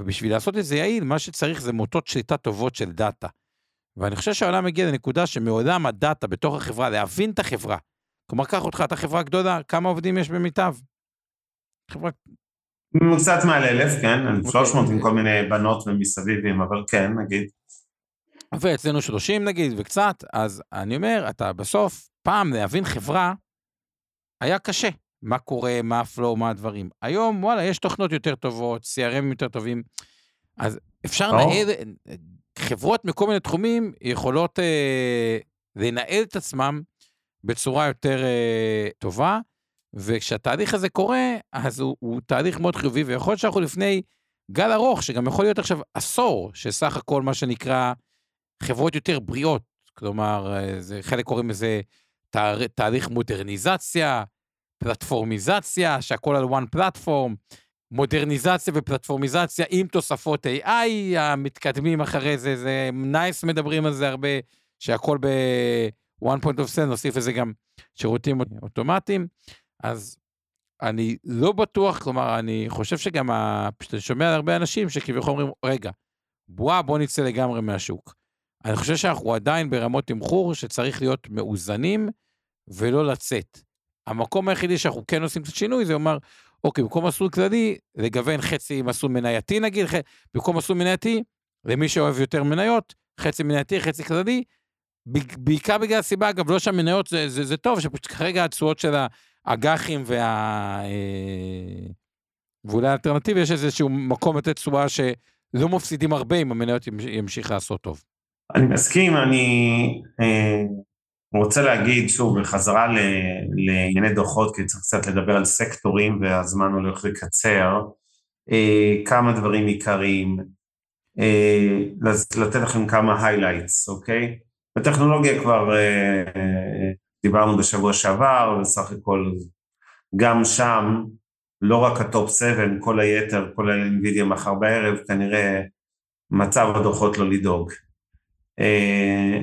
ובשביל לעשות את זה יעיל, מה שצריך זה מוטות שליטה טובות של דאטה, ואני חושב שהעולם הגיע לנקודה, שמעולם הדאטה בתוך החברה, להבין את החברה, כלומר, קח אותך, אתה חברה גדולה, כמה עובדים יש במיטב? חברה... ממוצעת מעל 1,000, כן, אני 300 עם כל מיני בנות ומסביבים, אבל כן, נגיד. ואצלנו 30 נגיד, וקצת, אז אני אומר, אתה בסוף, פעם להבין חברה, היה קשה, מה קורה, מה הפלו, מה הדברים. היום, וואלה, יש תוכנות יותר טובות, CRM יותר טובים, אז אפשר לנהל, חברות מכל מיני תחומים, יכולות לנהל את עצמם, בצורה יותר טובה, וכשהתהליך הזה קורה, אז הוא תהליך מאוד חיובי, ויכול להיות שאנחנו לפני גל ארוך, שגם יכול להיות עכשיו עשור, שסך הכל מה שנקרא, חברות יותר בריאות, כלומר, חלק קוראים לזה, תהליך מודרניזציה, פלטפורמיזציה, שהכל על one platform, מודרניזציה ופלטפורמיזציה, עם תוספות AI, המתקדמים אחרי זה, זה nice מדברים על זה הרבה, שהכל ב... one point of sale, נוסיף לזה גם שירותים אוטומטיים, אז אני לא בטוח, כלומר, אני חושב שגם, אני שומע על הרבה אנשים שכביכול אומרים, רגע, בוא נצא לגמרי מהשוק. אני חושב שאנחנו עדיין ברמות תמחור, שצריך להיות מאוזנים, ולא לצאת. המקום היחידי שאנחנו כן עושים את השינוי, זה אומר, אוקיי, במקום מסלול כללי, לגוון חצי מסלול מנייתי, נגיד, במקום מסלול מנייתי, למי שאוהב יותר מניות, חצי מנייתי, חצי כללי, בעיקר בגלל הסיבה, אגב, לא שהמניות זה טוב, שפשוט כרגע התשואות של האג"חים ואולי האלטרנטיבי, יש איזשהו מקום לתת תשואה שלא מפסידים הרבה אם המניות ימשיך לעשות טוב. אני מסכים, אני רוצה להגיד שוב, בחזרה לענייני דוחות, כי צריך קצת לדבר על סקטורים, והזמן הולך לקצר, כמה דברים עיקריים, לתת לכם כמה highlights, אוקיי? בטכנולוגיה כבר דיברנו בשבוע שעבר, וסך הכל גם שם, לא רק הטופ 7, כל היתר, כל ה-NVIDIA מחר בערב, כנראה מצב הדוחות לא לדאוג.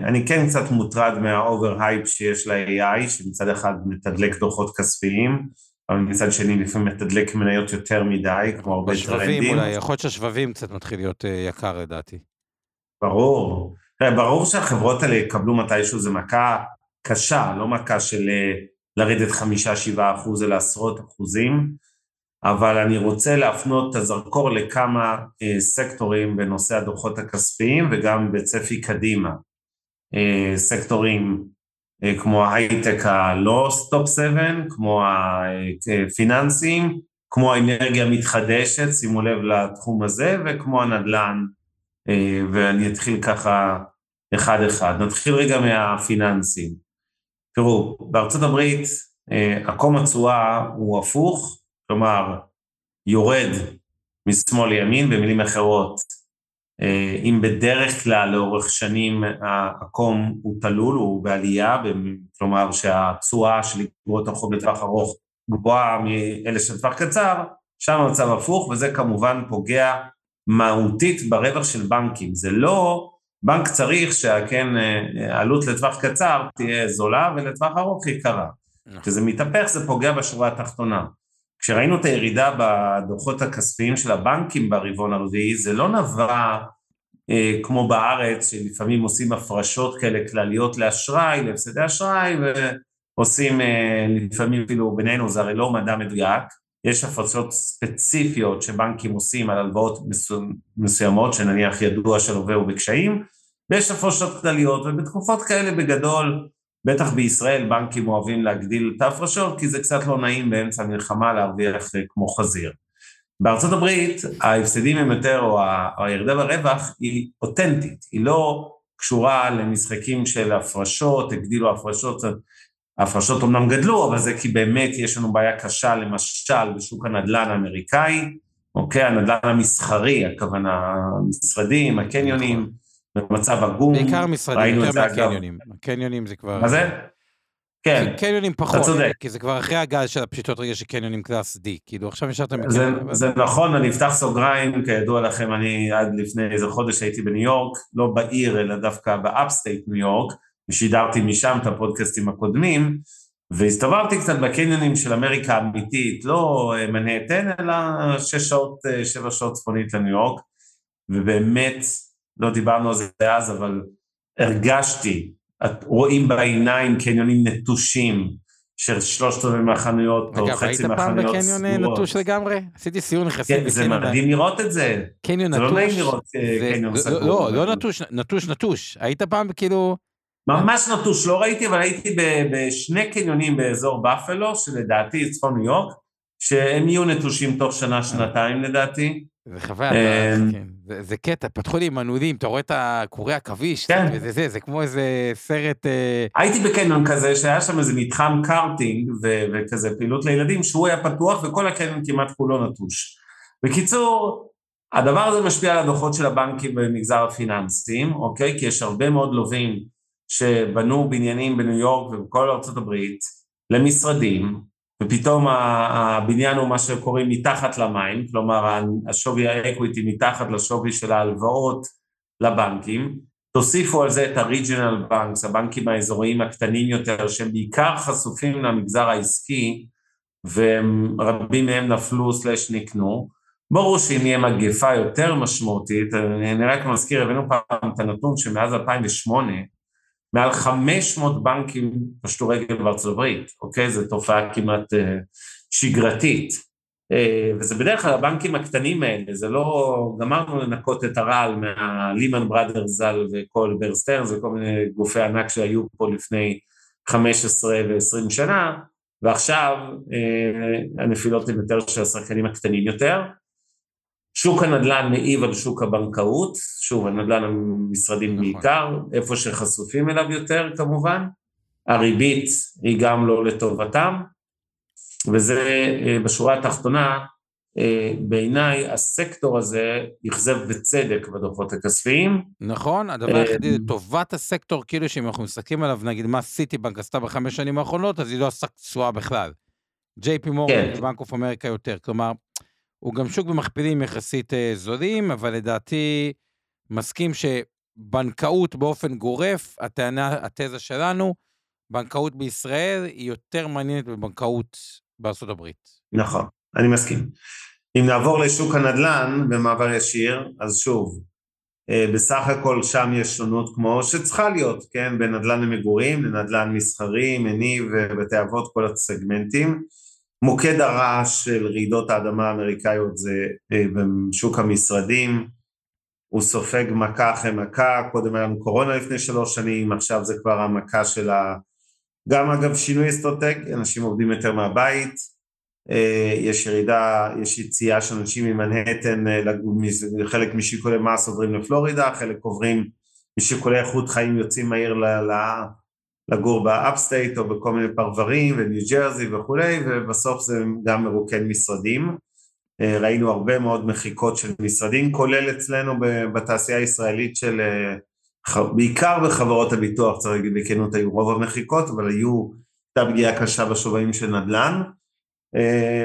אני כן קצת מוטרד מה-overhype שיש ל-AI, שמצד אחד מתדלק דוחות כספיים, אבל מצד שני לפעמים מתדלק מניות יותר מדי, כמו הרבה טרנדים. אולי, יכול להיות שהשבבים קצת מתחיל להיות יקר, לדעתי. ברור. ברור שהחברות האלה יקבלו מתישהו, זה מכה קשה, לא מכה של לרדת 5-7% אלא עשרות אחוזים, אבל אני רוצה להפנות את הזרקור לכמה סקטורים בנושא הדוחות הכספיים, וגם בצפי קדימה. סקטורים כמו ההייטק הלא סטופ 7, כמו הפיננסים, כמו האנרגיה המתחדשת, שימו לב לתחום הזה, וכמו הנדל"ן, ואני אתחיל ככה אחד-אחד. נתחיל רגע מהפיננסים. תראו, בארצות הברית, עקום התשואה הוא הפוך, כלומר, יורד משמאל לימין, במילים אחרות. אם בדרך כלל לאורך שנים העקום הוא תלול, הוא בעלייה, כלומר שהתשואה של אגרות החוב לטווח ארוך גבוהה מאלה של טווח קצר, שם המצב הפוך, וזה כמובן פוגע מהותית ברווח של בנקים. זה לא, בנק צריך שכן עלות לטווח קצר תהיה זולה ולטווח ארוך יקרה. כשזה מתהפך זה פוגע בשורה התחתונה. כשראינו את הירידה בדוחות הכספיים של הבנקים ברבעון הרביעי, זה לא נבע כמו בארץ, שלפעמים עושים הפרשות כאלה כלליות לאשראי, להפסדי אשראי, ועושים לפעמים אפילו בינינו, זה הרי לא מדע מדויק, יש הפרשות ספציפיות שבנקים עושים על הלוואות מסוימות, שנניח ידוע שלווה הוא בקשיים, ויש הפרשות כלליות, ובתקופות כאלה בגדול, בטח בישראל בנקים אוהבים להגדיל את ההפרשות, כי זה קצת לא נעים באמצע המלחמה להרוויח כמו חזיר. בארצות הברית, ההפסדים הם יותר, או הירידה ברווח, היא אותנטית, היא לא קשורה למשחקים של הפרשות, הגדילו הפרשות, ההפרשות אומנם גדלו, אבל זה כי באמת יש לנו בעיה קשה, למשל בשוק הנדלן האמריקאי, אוקיי, הנדלן המסחרי, הכוונה, המשרדים, הקניונים, במצב הגום, בעיקר משרדים, יותר מהקניונים, הקניונים זה כבר... מה זה? כן. קניונים פחות, כי זה כבר אחרי הגל של הפשיטות רגע שקניונים קלאס D, כאילו עכשיו נשארתם... זה נכון, אני אפתח סוגריים, כידוע לכם, אני עד לפני איזה חודש הייתי בניו יורק, לא בעיר, אלא דווקא באפסטייט ניו יורק, ושידרתי משם את הפודקאסטים הקודמים, והסתברתי קצת בקניונים של אמריקה האמיתית, לא מנהטן, אלא 6-7 שעות צפונית לניו יורק, ובאמת, לא דיברנו על זה אז, אבל הרגשתי, רואים בעיניים קניונים נטושים, של 3/4 מהחנויות, או חצי מהחנויות סגורות. אגב, היית פעם בקניון נטוש לגמרי? עשיתי סיור נכסים בקניון. זה מדהים לראות את זה. קניון נטוש. זה לא נעים לראות קניון סגור. לא, לא נטוש, נטוש, נטוש. היית פעם כאילו... ממש נטוש, לא ראיתי, אבל הייתי בשני קניונים באזור באפלו, שלדעתי צפון ניו יורק, שהם יהיו נטושים תוך שנה, שנתיים לדעתי. זה חווה, זה קטע, פתחו לי מנעודים, אתה רואה את הקורי הכביש, זה כמו איזה סרט... הייתי בקניון כזה, שהיה שם איזה מתחם קארטינג, וכזה פעילות לילדים, שהוא היה פתוח, וכל הקניון כמעט כולו נטוש. בקיצור, הדבר הזה משפיע על הדוחות של הבנקים במגזר הפיננסים, אוקיי? כי יש הרבה מאוד לווים שבנו בניינים בניו יורק ובכל ארצות הברית, למשרדים, ופתאום הבניין הוא מה שקוראים מתחת למים, כלומר השווי האקוויטי מתחת לשווי של ההלוואות לבנקים, תוסיפו על זה את הריג'ינל בנקס, הבנקים האזוריים הקטנים יותר, שהם בעיקר חשופים למגזר העסקי, ורבים מהם נפלו סלש נקנו, ברור שאם יהיה מגפה יותר משמעותית, אני רק מזכיר, הבאנו פעם את הנתון שמאז 2008, מעל 500 בנקים פשטו רגל בארצות הברית, אוקיי? זו תופעה כמעט שגרתית, וזה בדרך כלל הבנקים הקטנים האלה, זה לא, גמרנו לנקות את הרעל מהלימן בראדרס זל וכל ברסטרנס וכל מיני גופי ענק שהיו פה לפני 15 ו-20 שנה, ועכשיו הנפילות הם יותר של השחקנים הקטנים יותר, שוק הנדלן מעיב על שוק הבנקאות, שוב, הנדלן המשרדים נכון. בעיקר, איפה שחשופים אליו יותר כמובן, הריבית היא גם לא לטובתם, וזה בשורה התחתונה, בעיניי הסקטור הזה יחזב בצדק בדוחות הכספיים. נכון, הדבר היחידי זה טובת הסקטור, כאילו שאם אנחנו מסתכלים עליו, נגיד מה סיטיבנק עשתה ב5 שנים האחרונות, אז היא לא עסק תשואה בכלל. JPMorgan, כן. בנק אוף אמריקה יותר, כלומר, הוא גם שוק במכפילים יחסית זולים, אבל לדעתי מסכים שבנקאות באופן גורף, התזה שלנו, בנקאות בישראל היא יותר מעניינת בבנקאות בארצות הברית. נכון, אני מסכים. אם נעבור לשוק הנדל"ן במעבר ישיר, אז שוב, בסך הכל שם יש שונות כמו שצריכה להיות, כן? בין נדל"ן למגורים, לנדל"ן מסחרי, מניב ובתי אבות, כל הסגמנטים. מוקד הרעש של רעידות האדמה האמריקאיות זה בשוק המשרדים, הוא סופג מכה אחרי מכה, קודם היה לנו קורונה לפני 3 שנים, עכשיו זה כבר המכה של גם אגב שינוי אסטרטגי, אנשים עובדים יותר מהבית, יש ירידה, יש יציאה של אנשים ממנהטן, חלק משיקולי מס עוברים לפלורידה, חלק עוברים משיקולי איכות חיים יוצאים מהעיר לגור באפסטייט או בכל מיני פרברים וניו ג'רזי וכולי, ובסוף זה גם מרוקן משרדים, ראינו הרבה מאוד מחיקות של משרדים, כולל אצלנו בתעשייה הישראלית של, בעיקר בחברות הביטוח, צריך להגיד בכנות היו רוב המחיקות, אבל הייתה פגיעה קשה בשווים של נדל"ן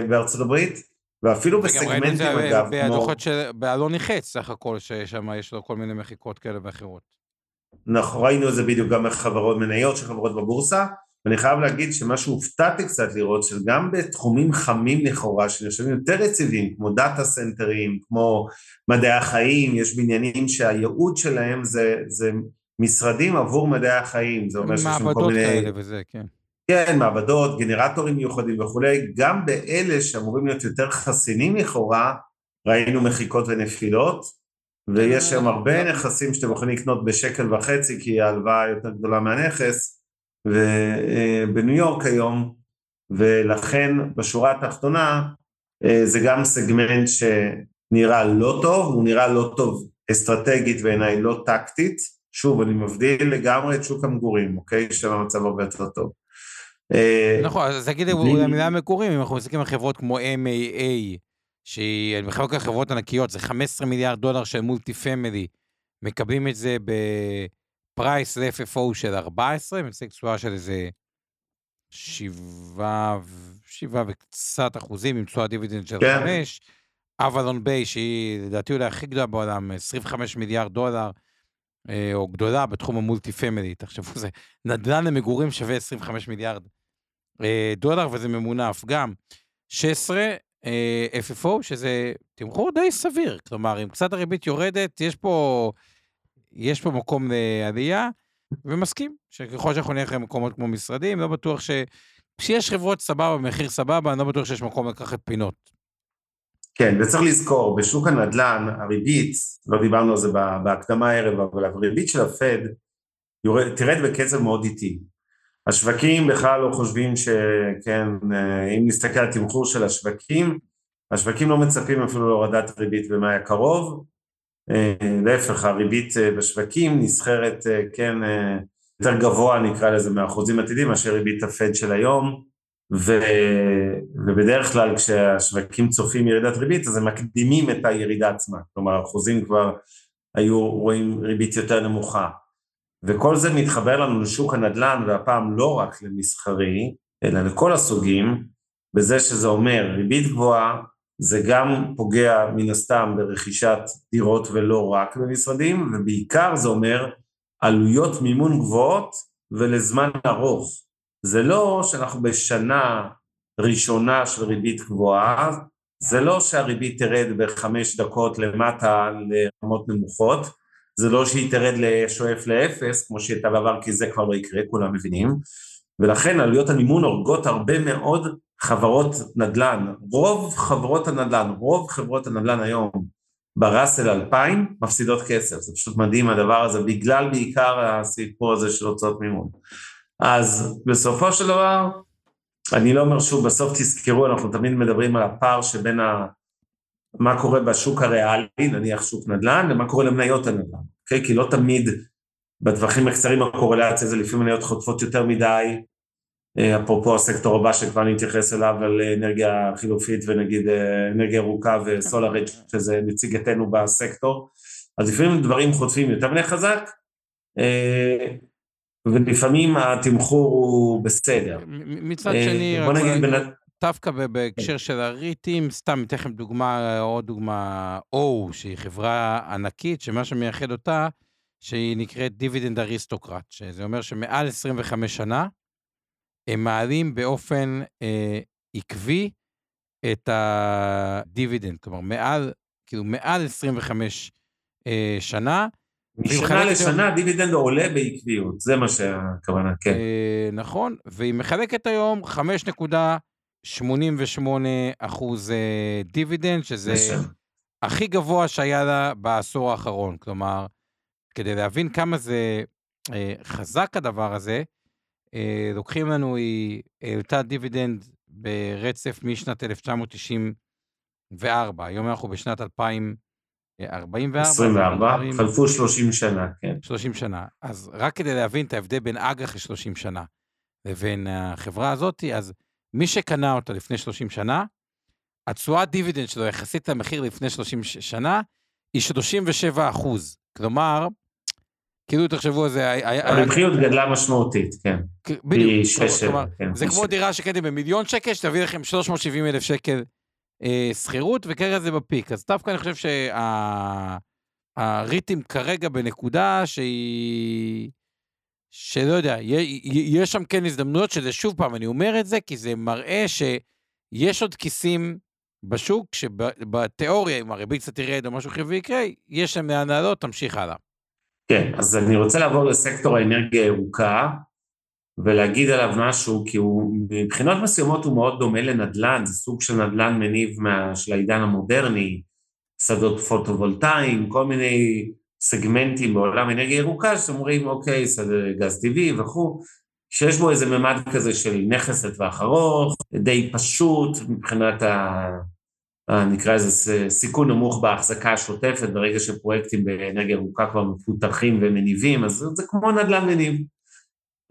בארצות הברית, ואפילו בסגמנטים אגב. והדוחות של בעלון יחץ, סך הכל ששם יש לו כל מיני מחיקות כאלה ואחרות. אנחנו ראינו את זה בדיוק גם חברות מניות של חברות בבורסה, ואני חייב להגיד שמה שהופתעתי קצת לראות, שגם בתחומים חמים לכאורה, שיושבים יותר יציבים, כמו דאטה סנטרים, כמו מדעי החיים, יש בניינים שהייעוד שלהם זה משרדים עבור מדעי החיים, זה אומר שיש שם כל מיני... מעבדות כאלה וזה, כן. כן, מעבדות, גנרטורים מיוחדים וכולי, גם באלה שאמורים להיות יותר חסינים לכאורה, ראינו מחיקות ונפילות, ויש שם הרבה נכסים שאתם יכולים לקנות ב$1.50, כי ההלוואה יותר גדולה מהנכס, ובניו יורק היום, ולכן בשורה התחתונה, זה גם סגמנט שנראה לא טוב, הוא נראה לא טוב אסטרטגית בעיניי, לא טקטית, שוב, אני מבדיל לגמרי את שוק המגורים, אוקיי? שם המצב הרבה יותר טוב. נכון, אז תגיד, המילה המקורים, אם אנחנו מסתכלים על חברות כמו MAA, שהיא בחלק החברות ענקיות, זה $15 מיליארד של מולטי פמילי, מקבלים את זה בפרייס ל-FFO של 14, מצליק תשואה של איזה 7 וקצת אחוזים, עם תשואה דיבידנד של 5, אבלון ביי, שהיא לדעתי אולי הכי גדולה בעולם, $25 מיליארד, או גדולה בתחום המולטי פמילי, תחשבו, זה נדל"ן למגורים שווה $25 מיליארד, וזה ממונף גם, 16, FFO, שזה תמחור די סביר, כלומר, אם קצת הריבית יורדת, יש פה מקום לעלייה, ומסכים, שככל שאנחנו נלך למקומות כמו משרדים, לא בטוח שיש חברות סבבה, מחיר סבבה, אני לא בטוח שיש מקום לקחת פינות. כן, וצריך לזכור, בשוק הנדל"ן, הריבית, לא דיברנו על זה בהקדמה הערב, אבל הריבית של הפד, תרד בקצב מאוד איטי. השווקים בכלל לא חושבים שכן, אם נסתכל על תמחור של השווקים, השווקים לא מצפים אפילו להורדת ריבית במאי הקרוב, להפך, הריבית בשווקים נסחרת כן יותר גבוה, נקרא לזה, מהאחוזים עתידים, מאשר ריבית הפד של היום, ובדרך כלל כשהשווקים צופים ירידת ריבית, אז הם מקדימים את הירידה עצמה, כלומר, האחוזים כבר היו רואים ריבית יותר נמוכה. וכל זה מתחבר לנו לשוק הנדל"ן, והפעם לא רק למסחרי, אלא לכל הסוגים, בזה שזה אומר, ריבית גבוהה, זה גם פוגע מן הסתם ברכישת דירות ולא רק במשרדים, ובעיקר זה אומר, עלויות מימון גבוהות ולזמן ארוך. זה לא שאנחנו בשנה ראשונה של ריבית גבוהה, זה לא שהריבית תרד ב5 דקות למטה לרמות נמוכות, זה לא שהיא תרד לשואף לאפס, כמו שהייתה בעבר, כי זה כבר לא יקרה, כולם מבינים, ולכן עלויות המימון הורגות הרבה מאוד חברות נדל"ן, רוב חברות הנדל"ן היום, ברסל 2000, מפסידות כסף, זה פשוט מדהים הדבר הזה, בגלל בעיקר הסיפור הזה של הוצאות מימון. אז בסופו של דבר, אני לא אומר שוב, בסוף תזכרו, אנחנו תמיד מדברים על הפער שבין מה קורה בשוק הריאלי, נניח שוק נדל"ן, ומה קורה למניות הנדל"ן, אוקיי? כי לא תמיד בטווחים הקצרים הקורלציה, זה לפעמים מניות חוטפות יותר מדי, אפרופו הסקטור הבא שכבר נתייחס אליו, על אנרגיה חילופית ונגיד אנרגיה ירוקה וסולארית, שזה נציג אתנו בסקטור, אז לפעמים דברים חוטפים יותר מני חזק, ולפעמים התמחור הוא בסדר. מצד שני, בוא נגיד דווקא בהקשר של הריטים, סתם תכף דוגמה, עוד דוגמה, או שהיא חברה ענקית, שמה שמייחד אותה, שהיא נקראת דיבידנד אריסטוקרט, שזה אומר שמעל 25 שנה, הם מעלים באופן עקבי את הדיבידנד, כלומר מעל 25 שנה, משנה לשנה דיבידנד עולה בעקביות, זה מה שהכוונה, כן. נכון, והיא מחלקת היום 5.88% דיבידנד, שזה הכי גבוה שהיה לה בעשור האחרון, כלומר, כדי להבין כמה זה חזק הדבר הזה, לוקחים לנו, היא העלתה דיבידנד ברצף משנת 1994, היום אנחנו בשנת 2024, חלפו 30 שנה, כן. 30 שנה, אז רק כדי להבין את ההבדל בין אג"ח ל-30 שנה, לבין החברה הזאת, אז מי שקנה אותה לפני 30 שנה, התשואה דיבידנד שלו יחסית למחיר לפני 30 שנה, היא 37%. כלומר, כאילו תחשבו, הרווחיות גדלה משמעותית, כן. בדיוק. זה כמו דירה שקניתם ב$1,000,000, שתביא לכם $370,000 שכירות, וכרגע זה בפיק. אז דווקא אני חושב שהריטים כרגע בנקודה שהיא... שלא יודע, יש שם כן הזדמנויות, שזה שוב פעם, אני אומר את זה, כי זה מראה שיש עוד כיסים בשוק, שבתיאוריה, אם הריבית קצת ירד או משהו חיובי יקרה, יש שם מהנהלות, תמשיך הלאה. כן, אז אני רוצה לעבור לסקטור האנרגיה הירוקה, ולהגיד עליו משהו, כי הוא, מבחינות מסוימות הוא מאוד דומה לנדלן, זה סוג של נדלן מניב של העידן המודרני, שדות פוטו-וולטאים, כל מיני סגמנטים בעולם אנרגיה ירוקה, שאומרים, אוקיי, גז טבעי וכו', שיש בו איזה ממד כזה של נכס לטווח ארוך, די פשוט, מבחינת נקרא איזה סיכון נמוך בהחזקה השוטפת, ברגע שפרויקטים באנרגיה ירוקה כבר מפותחים ומניבים, אז זה כמו נדלן מניב.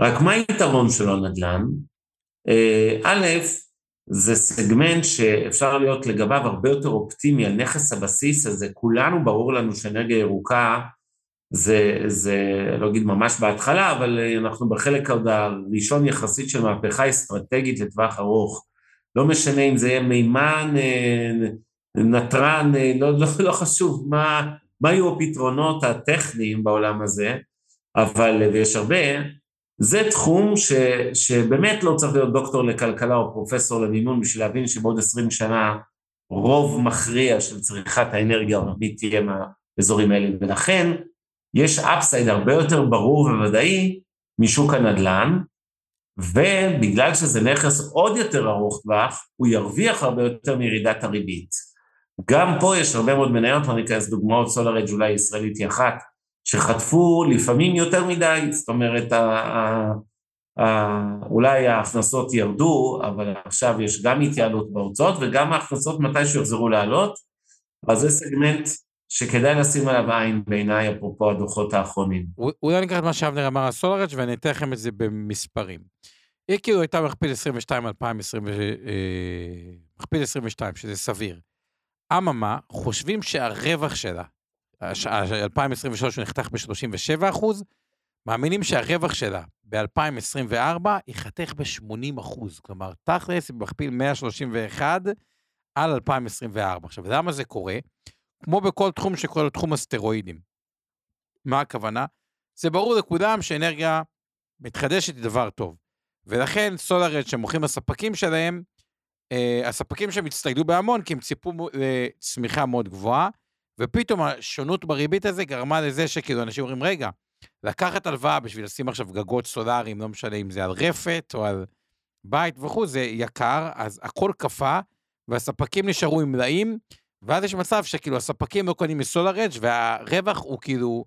רק מה היתרון שלו נדל"ן? א', זה סגמנט שאפשר להיות לגביו הרבה יותר אופטימי, על נכס הבסיס הזה, כולנו ברור לנו שאנרגיה ירוקה, זה לא אגיד ממש בהתחלה, אבל אנחנו בחלק הראשון יחסית של מהפכה אסטרטגית לטווח ארוך, לא משנה אם זה יהיה מימן, נטרן, לא חשוב, מה יהיו הפתרונות הטכניים בעולם הזה, אבל ויש הרבה, זה תחום שבאמת לא צריך להיות דוקטור לכלכלה או פרופסור למימון בשביל להבין שבעוד 20 שנה רוב מכריע של צריכת האנרגיה העולמית תהיה מהאזורים האלה, ולכן יש אפסייד הרבה יותר ברור וודאי משוק הנדל"ן, ובגלל שזה נכס עוד יותר ארוך טווח, הוא ירוויח הרבה יותר מירידת הריבית. גם פה יש הרבה מאוד מניות, אני אכנס דוגמאות, סולארג' אולי ישראלית היא אחת, שחטפו לפעמים יותר מדי, זאת אומרת, אולי ההכנסות ירדו, אבל עכשיו יש גם התייעלות בהוצאות, וגם ההכנסות מתי שיחזרו לעלות, אז זה סגמנט שכדאי לשים עליו עין בעיניי, אפרופו הדוחות האחרונים. אולי נקרא את מה שאבנר אמר על סולארג' ואני אתן לכם את זה במספרים. היא כאילו הייתה מכפיל 22 2020, מכפיל 22, שזה סביר. אממה, חושבים שהרווח שלה, 2023 הוא נחתך ב-37%, מאמינים שהרווח שלה ב-2024 יחתך ב-80%, כלומר, תכלס היא מכפיל 131 על 2024. עכשיו, למה זה קורה? כמו בכל תחום שקורה לו תחום הסטרואידים. מה הכוונה? זה ברור לכולם שאנרגיה מתחדשת היא דבר טוב, ולכן סולארג' שמוכרים הספקים שלהם, הספקים שהם הצטיידו בהמון, כי הם ציפו לצמיחה מאוד גבוהה, ופתאום השונות בריבית הזה גרמה לזה שכאילו אנשים אומרים, רגע, לקחת הלוואה בשביל לשים עכשיו גגות סולאריים, לא משנה אם זה על רפת או על בית וכו', זה יקר, אז הכל קפה, והספקים נשארו עם מלאים, ואז יש מצב שכאילו הספקים לא קונים מסולארג' והרווח הוא כאילו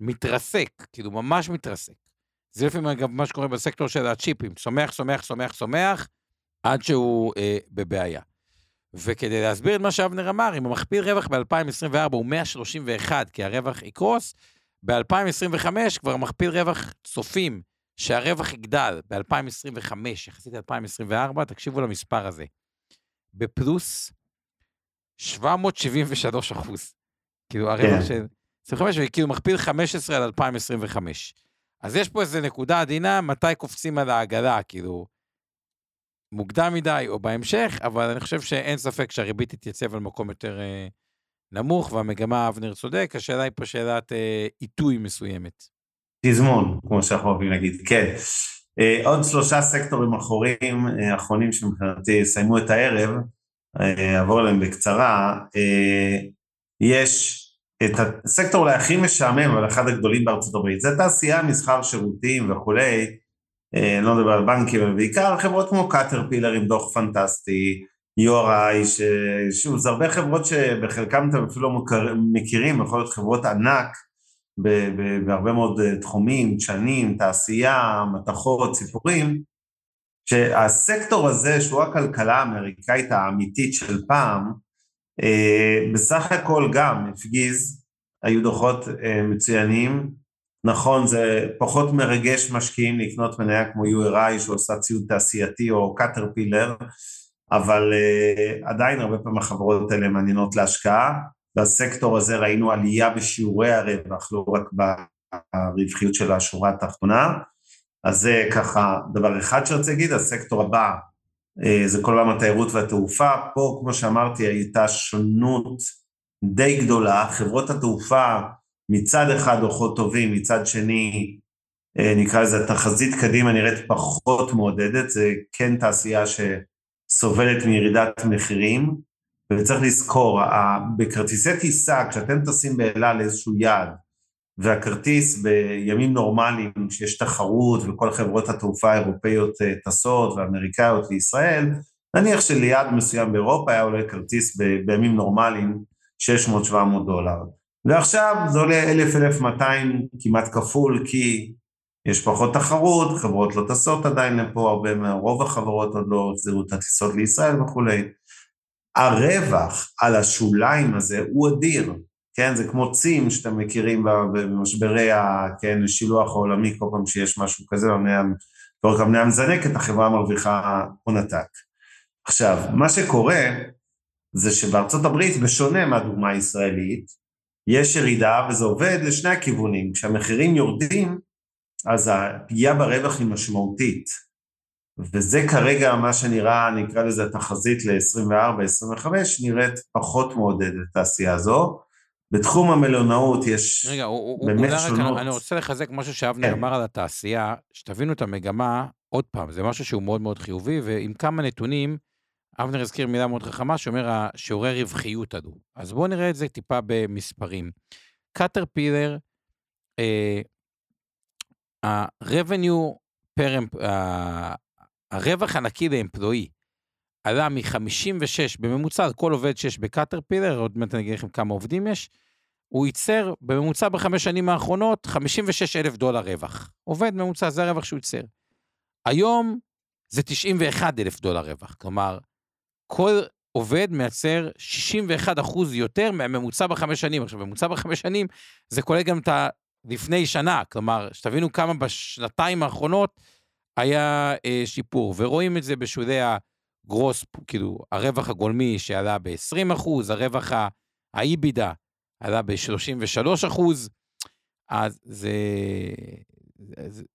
מתרסק, כאילו ממש מתרסק. זה לפעמים אגב מה שקורה בסקטור של הצ'יפים, צומח, עד שהוא בבעיה. וכדי להסביר את מה שאבנר אמר, אם המכפיל רווח ב-2024 הוא 131, כי הרווח יקרוס, ב-2025 כבר מכפיל רווח צופים, שהרווח יגדל ב-2025, יחסית ל-2024, תקשיבו למספר הזה, בפלוס 773%, כאילו הרווח של 25, וכאילו מכפיל 15 על 2025, אז יש פה איזו נקודה עדינה, מתי קופצים על העגלה, כאילו, מוקדם מדי או בהמשך, אבל אני חושב שאין ספק שהריבית תתייצב על מקום יותר נמוך, והמגמה אבנר צודק, השאלה היא פה שאלת עיתוי מסוימת. תזמון, כמו שאנחנו אוהבים להגיד, כן. עוד 3 סקטורים אחרונים שמבחינתי סיימו את הערב, עבור להם בקצרה, יש את הסקטור אולי הכי משעמם, אבל אחד הגדולים בארצות הברית, זה תעשייה, מסחר, שירותים וכולי, לא מדבר על בנקים, בעיקר חברות כמו קאטרפילר עם דוח פנטסטי, URI, שוב, זה הרבה חברות שבחלקם אתם אפילו לא מכירים, יכול להיות חברות ענק, בהרבה מאוד תחומים, שנים, תעשייה, מתחות, ציפורים, שהסקטור הזה, שהוא הכלכלה האמריקאית האמיתית של פעם, בסך הכל גם הפגיז, היו דוחות מצוינים, נכון, זה פחות מרגש משקיעים לקנות מניה כמו URI שעושה ציוד תעשייתי או קאטרפילר, אבל עדיין הרבה פעמים החברות האלה מעניינות להשקעה, בסקטור הזה ראינו עלייה בשיעורי הרווח, לא רק ברווחיות של השורה התחתונה, אז זה ככה דבר אחד שרצה להגיד, הסקטור הבא זה כל עולם התיירות והתעופה, פה כמו שאמרתי הייתה שונות די גדולה, חברות התעופה, מצד אחד דוחות טובים, מצד שני נקרא לזה תחזית קדימה נראית פחות מעודדת, זה כן תעשייה שסובלת מירידת מחירים, וצריך לזכור, בכרטיסי טיסה, כשאתם תשים באלה לאיזשהו יעד, והכרטיס בימים נורמליים, שיש תחרות וכל חברות התעופה האירופאיות טסות ואמריקאיות לישראל, נניח שליעד מסוים באירופה היה עולה כרטיס בימים נורמליים, $600-$700, ועכשיו זה עולה 1,000-1,200 כמעט כפול, כי יש פחות תחרות, חברות לא טסות עדיין לפה, הרבה מהרוב החברות עוד לא החזירו את הטיסות לישראל וכו'. הרווח על השוליים הזה הוא אדיר, כן, זה כמו צים שאתם מכירים במשברי השילוח העולמי, כל פעם שיש משהו כזה, לא רק המניה מזנקת, החברה מרוויחה הון עתק. עכשיו, מה שקורה זה שבארצות הברית, בשונה מהדוגמה הישראלית, יש ירידה וזה עובד לשני הכיוונים, כשהמחירים יורדים, אז הפגיעה ברווח היא משמעותית, וזה כרגע מה שנראה, נקרא לזה התחזית ל-24-25, נראית פחות מעודדת התעשייה הזו, בתחום המלונאות יש רגע, באמת שונות. אני רוצה לחזק משהו שאבנר אמר על התעשייה, שתבינו את המגמה, עוד פעם, זה משהו שהוא מאוד מאוד חיובי, ועם כמה נתונים, אבנר הזכיר מילה מאוד חכמה, שאומר שיעורי רווחיות עלו. אז בואו נראה את זה טיפה במספרים. קטרפילר, ה-revenue per, הרווח הנקי לאמפלואי, עלה מ-56 בממוצע, כל עובד שיש בקטרפילר, עוד מעט אני אגיד לכם כמה עובדים יש, הוא ייצר בממוצע בחמש שנים האחרונות, $56,000 רווח. עובד ממוצע, זה הרווח שהוא ייצר. היום זה $91,000 רווח, כלומר, כל עובד מייצר 61% יותר מהממוצע בחמש שנים. עכשיו, ממוצע בחמש שנים, זה כולל גם את לפני שנה, כלומר, שתבינו כמה בשנתיים האחרונות היה שיפור, ורואים את זה בשולי הגרוס, כאילו, הרווח הגולמי שעלה ב-20%, הרווח האיבידה עלה ב-33%, אז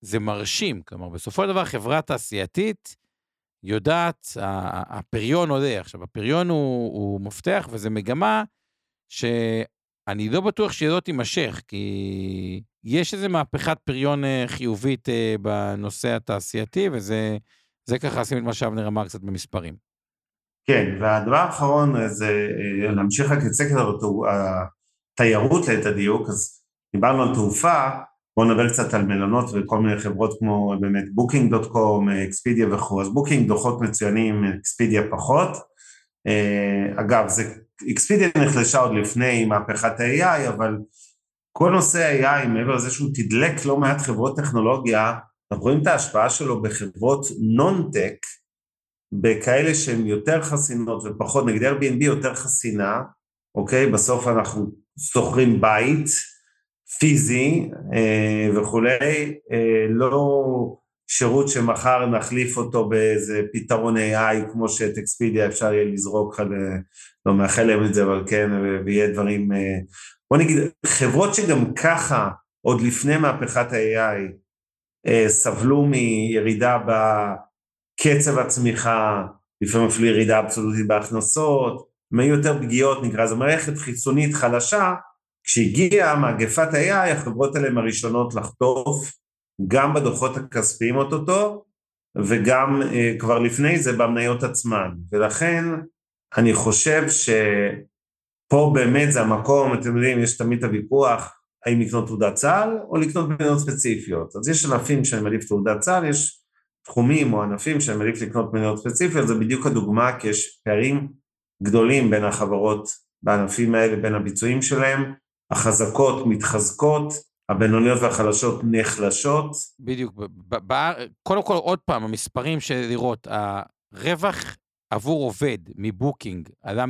זה מרשים, כלומר, בסופו של דבר, חברה תעשייתית יודעת, הפריון עולה, עכשיו, הפריון הוא מפתח, וזה מגמה ש... אני לא בטוח שהיא לא תימשך, כי יש איזו מהפכת פריון חיובית בנושא התעשייתי, וזה ככה עשים את מה שאבנר אמר קצת במספרים. כן, והדבר האחרון זה להמשיך רק את סקטור התיירות לעת הדיוק, אז דיברנו על תעופה, בואו נדבר קצת על מלונות וכל מיני חברות כמו באמת booking.com, אקספידיה וכו', אז בוקינג דוחות מצוינים, אקספידיה פחות, אגב זה אקספידיה נחלשה עוד לפני מהפכת ה-AI, אבל כל נושא ה-AI, מעבר לזה שהוא תדלק לא מעט חברות טכנולוגיה, אנחנו רואים את ההשפעה שלו בחברות נון-טק, בכאלה שהן יותר חסינות ופחות, נגיד Airbnb יותר חסינה, אוקיי? בסוף אנחנו שוכרים בית, פיזי וכולי, לא שירות שמחר נחליף אותו באיזה פתרון AI, כמו שאת אקספידיה אפשר יהיה לזרוק על... לא מאחל להם את זה, אבל כן, ויהיה דברים, בוא נגיד, חברות שגם ככה, עוד לפני מהפכת ה-AI, סבלו מירידה בקצב הצמיחה, לפעמים אפילו ירידה אבסולוטית בהכנסות, מהיו יותר פגיעות, נקרא, זו מערכת חיצונית חלשה, כשהגיעה מהגפת ה-AI, החברות האלה הראשונות לחטוף, גם בדוחות הכספיים אותו, וגם כבר לפני זה במניות עצמן, ולכן, אני חושב שפה באמת זה המקום, אתם יודעים, יש תמיד הוויכוח, האם לקנות תעודת צה"ל או לקנות מניות ספציפיות. אז יש ענפים שאני מעדיף תעודת צה"ל, יש תחומים או ענפים שאני מעדיף לקנות מניות ספציפיות, זה בדיוק הדוגמה, כי יש פערים גדולים בין החברות, בענפים האלה, בין הביצועים שלהם, החזקות מתחזקות, הבינוניות והחלשות נחלשות. בדיוק, קודם כל עוד פעם, המספרים של לראות, הרווח, עבור עובד מבוקינג עלה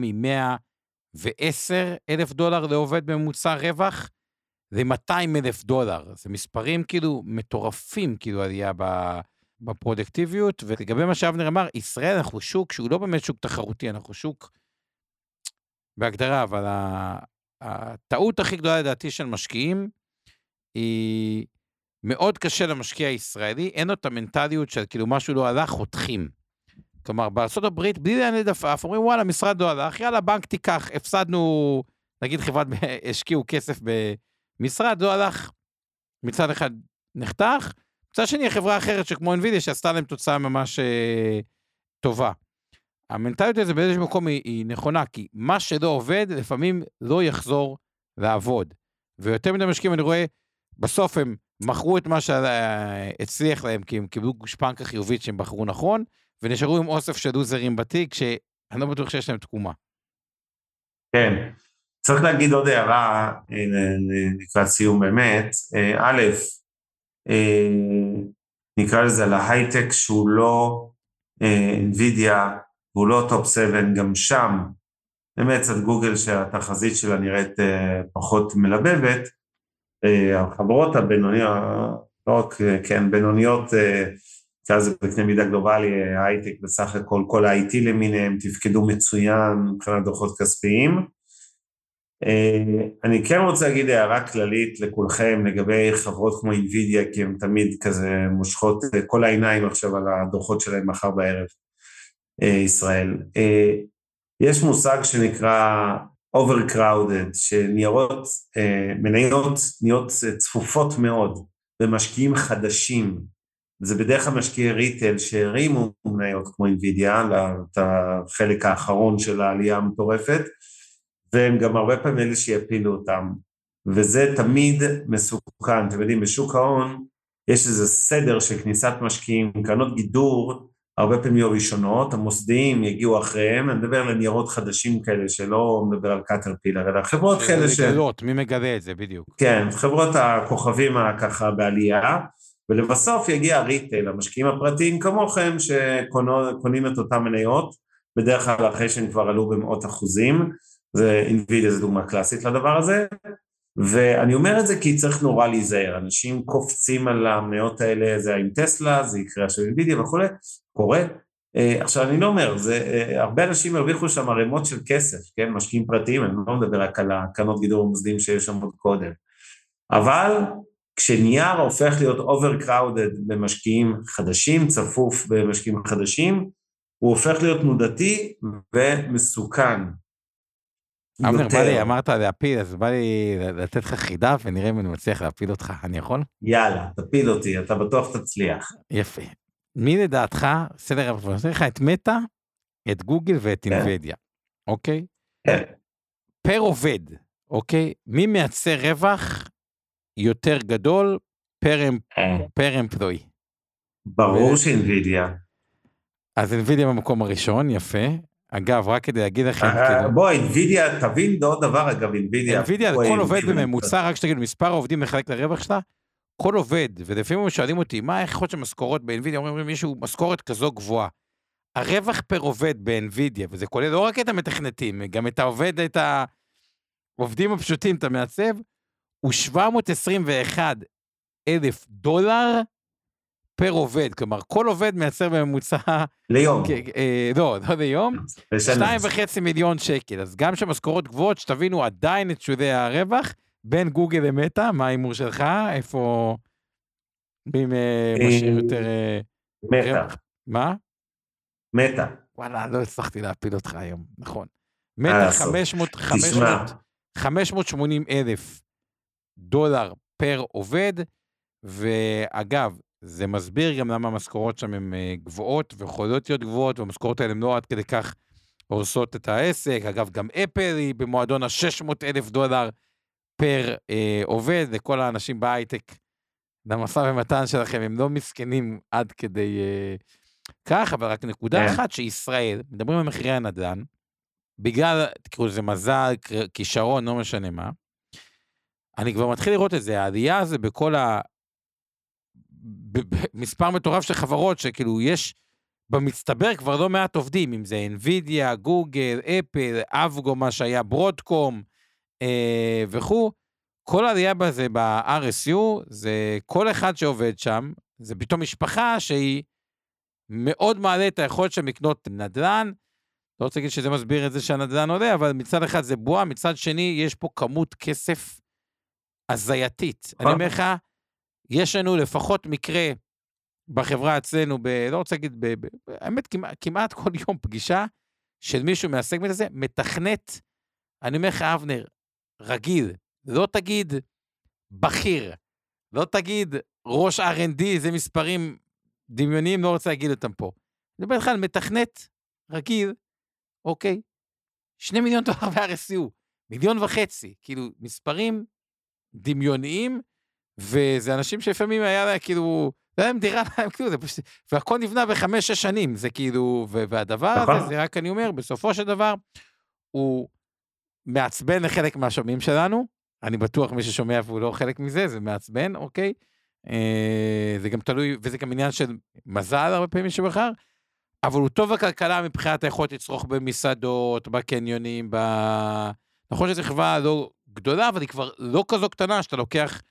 $110,000 לעובד בממוצע רווח, זה $200,000, זה מספרים כאילו מטורפים, כאילו עלייה בפרודקטיביות, ולגבי מה שאבנר אמר, ישראל אנחנו שוק שהוא לא באמת שוק תחרותי, אנחנו שוק בהגדרה, אבל הטעות הכי גדולה לדעתי של משקיעים, היא מאוד קשה למשקיע הישראלי, אין אותה מנטליות של כאילו משהו לא הלך, חותכים. כלומר, בארצות הברית, בלי להניד עפעף, אומרים, וואלה, משרד לא הלך, יאללה, בנק תיקח, הפסדנו, נגיד, חברת השקיעו כסף במשרד, לא הלך, מצד אחד נחתך, מצד שני חברה אחרת שכמו Nvidia שעשתה להם תוצאה ממש טובה. המנטליות הזה באיזשהו מקום היא נכונה, כי מה שלא עובד לפעמים לא יחזור לעבוד, ויותר מדי משקיעים אני רואה בסוף הם מכרו את מה שהצליח להם, כי הם קיבלו גושפנקה חיובית שהם בחרו נכון, ונשארו עם אוסף של לוזרים בתיק, שאני לא בטוח שיש להם תקומה. כן, צריך להגיד עוד הערה, נקרא סיום באמת, א', נקרא לזה להייטק, שהוא לא NVIDIA, הוא לא טופ 7, גם שם, באמת את גוגל שהתחזית שלה נראית פחות מלבבת, החברות הבינוניות, לא כן, בינוניות, זה בקנה מידה גלובלי, ההייטק בסך הכל, כל ה-IT למיניהם, תפקדו מצוין מבחינת דוחות כספיים. אני כן רוצה להגיד הערה כללית לכולכם, לגבי חברות כמו NVIDIA, כי הן תמיד כזה מושכות כל העיניים עכשיו על הדוחות שלהם מחר בערב, ישראל. יש מושג שנקרא overcrowded, שניירות, מניות נהיות צפופות מאוד, במשקיעים חדשים, זה בדרך כלל משקיעי ריטל שהרימו מניות כמו NVIDIA, את החלק האחרון של העלייה המטורפת, והם גם הרבה פעמים אלה שיפילו אותם, וזה תמיד מסוכן, אתם יודעים, בשוק ההון, יש איזה סדר של כניסת משקיעים, קרנות גידור, הרבה פעמים יהיו ראשונות, המוסדיים יגיעו אחריהם, אני מדבר על ניירות חדשים כאלה, שלא מדבר על קטרפילר, אלא חברות כאלה ש... מגלות, מי מגלה את זה בדיוק. כן, חברות הכוכבים ככה בעלייה, ולבסוף יגיע הריטל, המשקיעים הפרטיים כמוכם, שקונים את אותם מניות, בדרך כלל אחרי שהם כבר עלו במאות אחוזים, זה NVIDIA, זו דוגמה קלאסית לדבר הזה, ואני אומר את זה כי צריך נורא להיזהר, אנשים קופצים על המניות האלה, זה עם טסלה, זה יקרה של NVIDIA וכו', קורה, עכשיו אני לא אומר, הרבה אנשים הרוויחו שם ערימות של כסף, כן, משקיעים פרטיים, אני לא מדבר רק על הקרנות גידור המוסדיים שיש שם עוד קודם, אבל כשנייר הופך להיות overcrowded במשקיעים חדשים, צפוף במשקיעים חדשים, הוא הופך להיות תנודתי ומסוכן. אמנר, בא לי, אמרת להפיל, אז בא לי לתת לך חידה, ונראה אם אני מצליח להפיל אותך, אני יכול? יאללה, תפיל אותי, אתה בטוח תצליח. יפה. מי לדעתך, סדר רב, אני אעשה לך את מטא, את גוגל ואת NVIDIA, אוקיי? כן. פר עובד, אוקיי? מי מייצר רווח יותר גדול פר אמפלואי? ברור ש-NVIDIA. אז NVIDIA במקום הראשון, יפה. אגב, רק כדי להגיד לכם... בוא, NVIDIA, תבין עוד דבר, אגב, NVIDIA. NVIDIA, כל עובד בממוצע, רק שתגיד, מספר העובדים מחלק לרווח שלה, כל עובד, ולפעמים שואלים אותי, מה היכולת של משכורות ב-NVIDIA, אומרים מישהו, משכורת כזו גבוהה. הרווח פר עובד ב-NVIDIA, וזה כולל לא רק את המתכנתים, גם את העובד, את העובדים הפשוטים, אתה מעצב, הוא $721,000, פר עובד, כלומר, כל עובד מייצר בממוצע... ליום. לא ליום, 2.5 מיליון שקל, אז גם שמשכורות גבוהות, שתבינו עדיין את שולי הרווח, בין גוגל למטה, מה האימור שלך, איפה... בין משאיר יותר... מטה. מה? מטה. וואלה, לא הצלחתי להפיל אותך היום, נכון. מטה, 580,000 דולר פר עובד, ואגב, זה מסביר גם למה המשכורות שם הן גבוהות, ויכולות להיות גבוהות, והמשכורות האלה הן לא עד כדי כך הורסות את העסק, אגב גם אפל היא במועדון $600,000 פר עובד, לכל האנשים בהייטק, למשא ומתן שלכם, הם לא מסכנים עד כדי כך, אבל רק נקודה אחת שישראל, מדברים על מחירי הנדל"ן, בגלל, תקראו לזה מזל, כישרון, לא משנה מה, אני כבר מתחיל לראות את זה, העלייה הזה בכל מספר מטורף של חברות שכאילו יש במצטבר כבר לא מעט עובדים, אם זה NVIDIA, גוגל, אפל, אבגו מה שהיה, ברודקום וכו', כל העלייה בזה ב-RSU, זה כל אחד שעובד שם, זה פתאום משפחה שהיא מאוד מעלה את היכולת של לקנות נדל"ן, לא רוצה להגיד שזה מסביר את זה שהנדל"ן עולה, אבל מצד אחד זה בועה, מצד שני יש פה כמות כסף הזייתית, אני אומר לך, יש לנו לפחות מקרה בחברה אצלנו, לא רוצה להגיד, האמת כמעט כל יום פגישה של מישהו מהסגמנט הזה, מתכנת, אני אומר לך אבנר, רגיל, לא תגיד בכיר, לא תגיד ראש R&D, זה מספרים דמיוניים, לא רוצה להגיד אותם פה. זה בטח על מתכנת רגיל, אוקיי, $2 מיליון ב-RSU, $1.5 מיליון, כאילו מספרים דמיוניים, וזה אנשים שלפעמים היה לה כאילו, לא היה להם דירה, כאילו, זה פשוט, והכל נבנה ב5-6 שנים, זה כאילו, והדבר הזה, זה רק אני אומר, בסופו של דבר, הוא מעצבן לחלק מהשומעים שלנו, אני בטוח מי ששומע והוא לא חלק מזה, זה מעצבן, אוקיי, זה גם תלוי, וזה גם עניין של מזל הרבה פעמים שבחר, אבל הוא טוב הכלכלה מבחינת היכולת לצרוך במסעדות, בקניונים, נכון שזו חברה לא גדולה, אבל היא כבר לא כזו קטנה, שאתה לוקח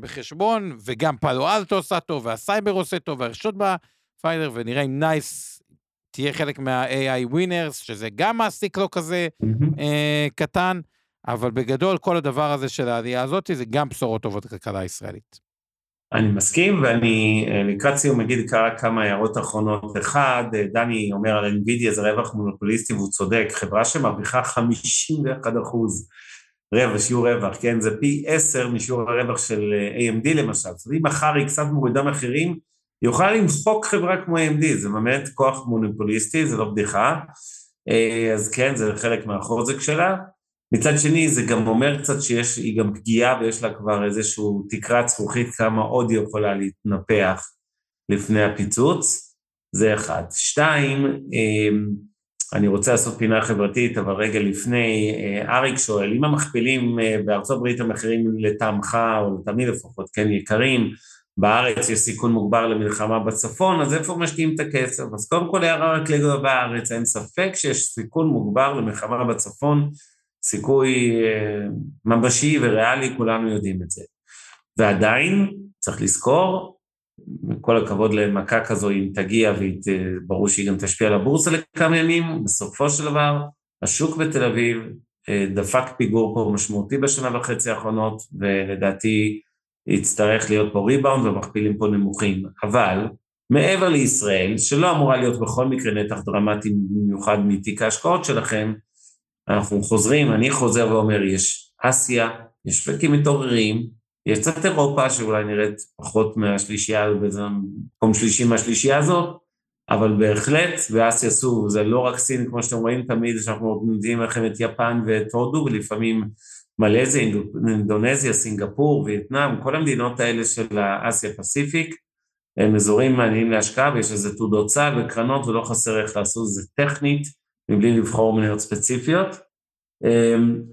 בחשבון, וגם פאלו אלטו עושה טוב, והסייבר עושה טוב, והרשות בפיידר, ונראה אם נייס תהיה חלק מה-AI ווינרס, שזה גם מעסיק לא כזה קטן, אבל בגדול כל הדבר הזה של העלייה הזאת, זה גם בשורות טובות לכלכלה הישראלית. אני מסכים, ואני לקראת סיום אגיד כמה הערות אחרונות. אחד, דני אומר על NVIDIA זה רווח מונופוליסטי, והוא צודק, חברה שמרוויחה 51% רווח, שיעור רווח, כן, זה פי 10 משיעור הרווח של AMD למשל, אז אם מחר היא קצת מורידה מחירים, היא יכולה למחוק חברה כמו AMD, זה באמת כוח מונופוליסטי, זה לא בדיחה, אז כן, זה חלק מהחוזק שלה. מצד שני, זה גם אומר קצת שהיא גם פגיעה, ויש לה כבר איזשהו תקרת זכוכית, כמה עוד היא יכולה להתנפח לפני הפיצוץ, זה אחד. שתיים, אני רוצה לעשות פינה חברתית, אבל רגע לפני, אריק שואל, אם המכפילים בארצות הברית המחירים לטעמך, או לטעמי לפחות, כן, יקרים, בארץ יש סיכון מוגבר למלחמה בצפון, אז איפה משקיעים את הכסף? אז קודם כל, רק לגבי הארץ, אין ספק שיש סיכון מוגבר למלחמה בצפון, סיכוי ממשי וריאלי, כולנו יודעים את זה. ועדיין, צריך לזכור, כל הכבוד למכה כזו, אם תגיע, וברור שהיא גם תשפיע על הבורסה לכמה ימים, בסופו של דבר, השוק בתל אביב דפק פיגור פה משמעותי בשנה וחצי האחרונות, ולדעתי יצטרך להיות פה ריבאונד, ומכפילים פה נמוכים. אבל, מעבר לישראל, שלא אמורה להיות בכל מקרה נתח דרמטי, במיוחד מתיק ההשקעות שלכם, אנחנו חוזרים, אני חוזר ואומר, יש אסיה, יש שווקים מתעוררים, יש קצת אירופה שאולי נראית פחות מהשלישייה, במקום שלישי מהשלישייה הזאת, אבל בהחלט, באסיה סוב, זה לא רק סין, כמו שאתם רואים תמיד, שאנחנו יודעים לכם את יפן ואת הודו, ולפעמים מלזיה, אינדונזיה, סינגפור, וייטנאם, כל המדינות האלה של האסיה פסיפיק, הם אזורים מעניינים להשקעה, ויש איזה תעודות סל וקרנות, ולא חסר איך לעשות, זה טכנית, מבלי לבחור מניות ספציפיות.